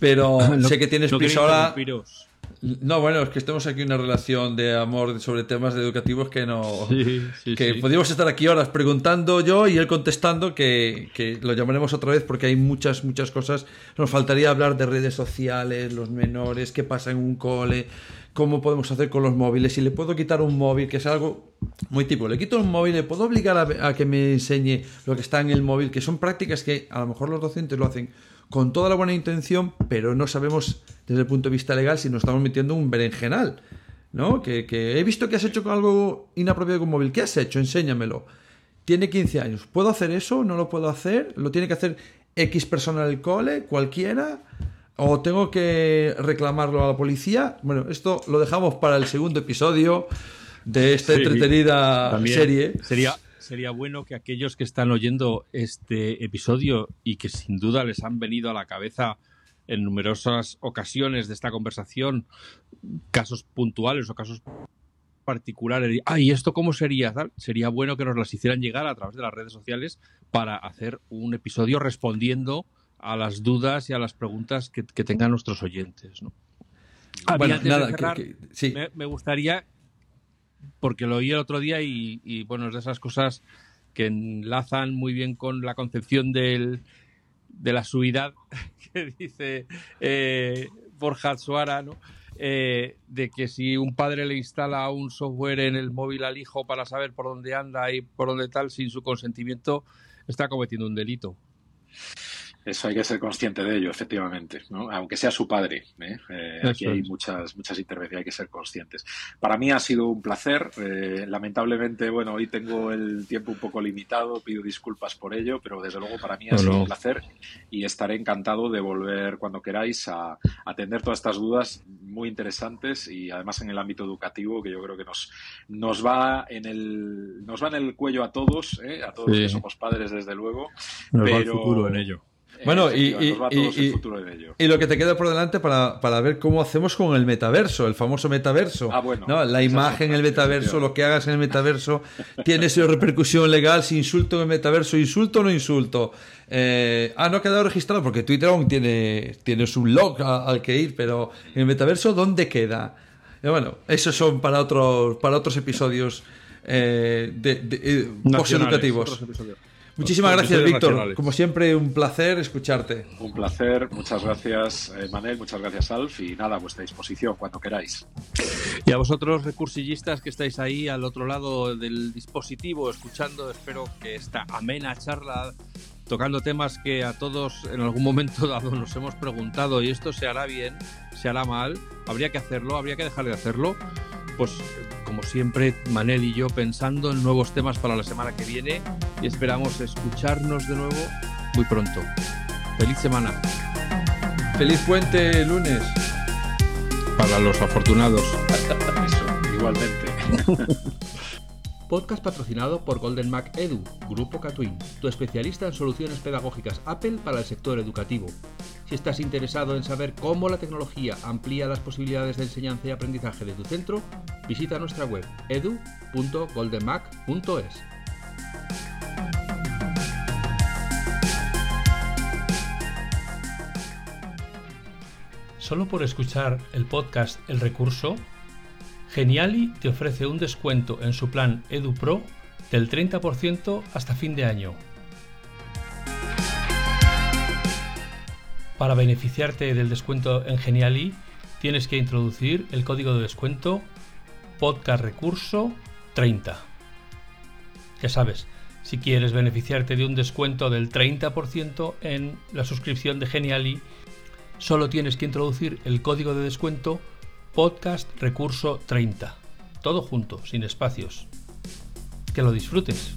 pero no, sé que tienes no prisa ahora... No, bueno, es que estamos aquí en una relación de amor sobre temas educativos que no... Sí, sí, que sí. Podríamos estar aquí horas preguntando yo y él contestando, que, que lo llamaremos otra vez porque hay muchas, muchas cosas. Nos faltaría hablar de redes sociales, los menores, qué pasa en un cole, cómo podemos hacer con los móviles, si le puedo quitar un móvil, que es algo muy tipo, le quito un móvil, le puedo obligar a, a que me enseñe lo que está en el móvil, que son prácticas que a lo mejor los docentes lo hacen con toda la buena intención, pero no sabemos desde el punto de vista legal si nos estamos metiendo un berenjenal, ¿no? Que, que he visto que has hecho algo inapropiado con móvil. ¿Qué has hecho? Enséñamelo. Tiene quince años. ¿Puedo hacer eso? ¿No lo puedo hacer? ¿Lo tiene que hacer X persona del cole? ¿Cualquiera? ¿O tengo que reclamarlo a la policía? Bueno, esto lo dejamos para el segundo episodio de esta sí, entretenida serie. Sería... Sería bueno que aquellos que están oyendo este episodio y que sin duda les han venido a la cabeza en numerosas ocasiones de esta conversación casos puntuales o casos particulares, ay, ah, ¿esto cómo sería? ¿Tal? Sería bueno que nos las hicieran llegar a través de las redes sociales para hacer un episodio respondiendo a las dudas y a las preguntas que, que tengan nuestros oyentes, ¿no? Ah, bueno, nada, de cerrar, que, que, sí. me, me gustaría... Porque lo oí el otro día y, y, bueno, es de esas cosas que enlazan muy bien con la concepción del, de la suidad que dice eh, Borja Suara, ¿no? Eh, de que si un padre le instala un software en el móvil al hijo para saber por dónde anda y por dónde tal, sin su consentimiento, está cometiendo un delito. Eso hay que ser consciente de ello, efectivamente, ¿no? Aunque sea su padre, ¿eh? Eh, aquí hay muchas muchas intervenciones, hay que ser conscientes. Para mí ha sido un placer. Eh, lamentablemente, bueno, hoy tengo el tiempo un poco limitado, pido disculpas por ello, pero desde luego para mí ha no, sido no. un placer y estaré encantado de volver cuando queráis a atender todas estas dudas muy interesantes y además en el ámbito educativo, que yo creo que nos nos va en el nos va en el cuello a todos, ¿eh? A todos sí. que somos padres, desde luego. Nos pero... va el futuro en ello. Bueno, y, y, y, y lo que te queda por delante para, para ver cómo hacemos con el metaverso, el famoso metaverso. Ah, bueno, ¿no? La imagen en el metaverso, lo que hagas en el metaverso, tiene su repercusión legal, si insulto en el metaverso, insulto o no insulto. Eh, ah, no ha quedado registrado porque Twitter aún tiene, tiene su log a, al que ir, pero en el metaverso, ¿dónde queda? Eh, bueno, esos son para otros, para otros episodios eh, de, de, eh, posteducativos. Muchísimas gracias, Víctor. Como siempre, un placer escucharte. Un placer. Muchas gracias, Manel. Muchas gracias, Alf. Y nada, a vuestra disposición, cuando queráis. Y a vosotros, recursillistas, que estáis ahí al otro lado del dispositivo, escuchando, espero que esta amena charla, tocando temas que a todos en algún momento dado nos hemos preguntado, y esto se hará bien, se hará mal, habría que hacerlo, habría que dejar de hacerlo. Pues, como siempre, Manel y yo pensando en nuevos temas para la semana que viene y esperamos escucharnos de nuevo muy pronto. ¡Feliz semana! ¡Feliz puente lunes! Para los afortunados. Eso, igualmente. Podcast patrocinado por Golden Mac Edu, Grupo Catwin, tu especialista en soluciones pedagógicas Apple para el sector educativo. Si estás interesado en saber cómo la tecnología amplía las posibilidades de enseñanza y aprendizaje de tu centro, visita nuestra web edu punto golden mac punto es. Solo por escuchar el podcast El Recurso, Geniali te ofrece un descuento en su plan EduPro del treinta por ciento hasta fin de año. Para beneficiarte del descuento en Geniali, tienes que introducir el código de descuento podcastrecurso treinta. Ya sabes, si quieres beneficiarte de un descuento del treinta por ciento en la suscripción de Geniali, solo tienes que introducir el código de descuento podcast recurso treinta. Todo junto, sin espacios. Que lo disfrutes.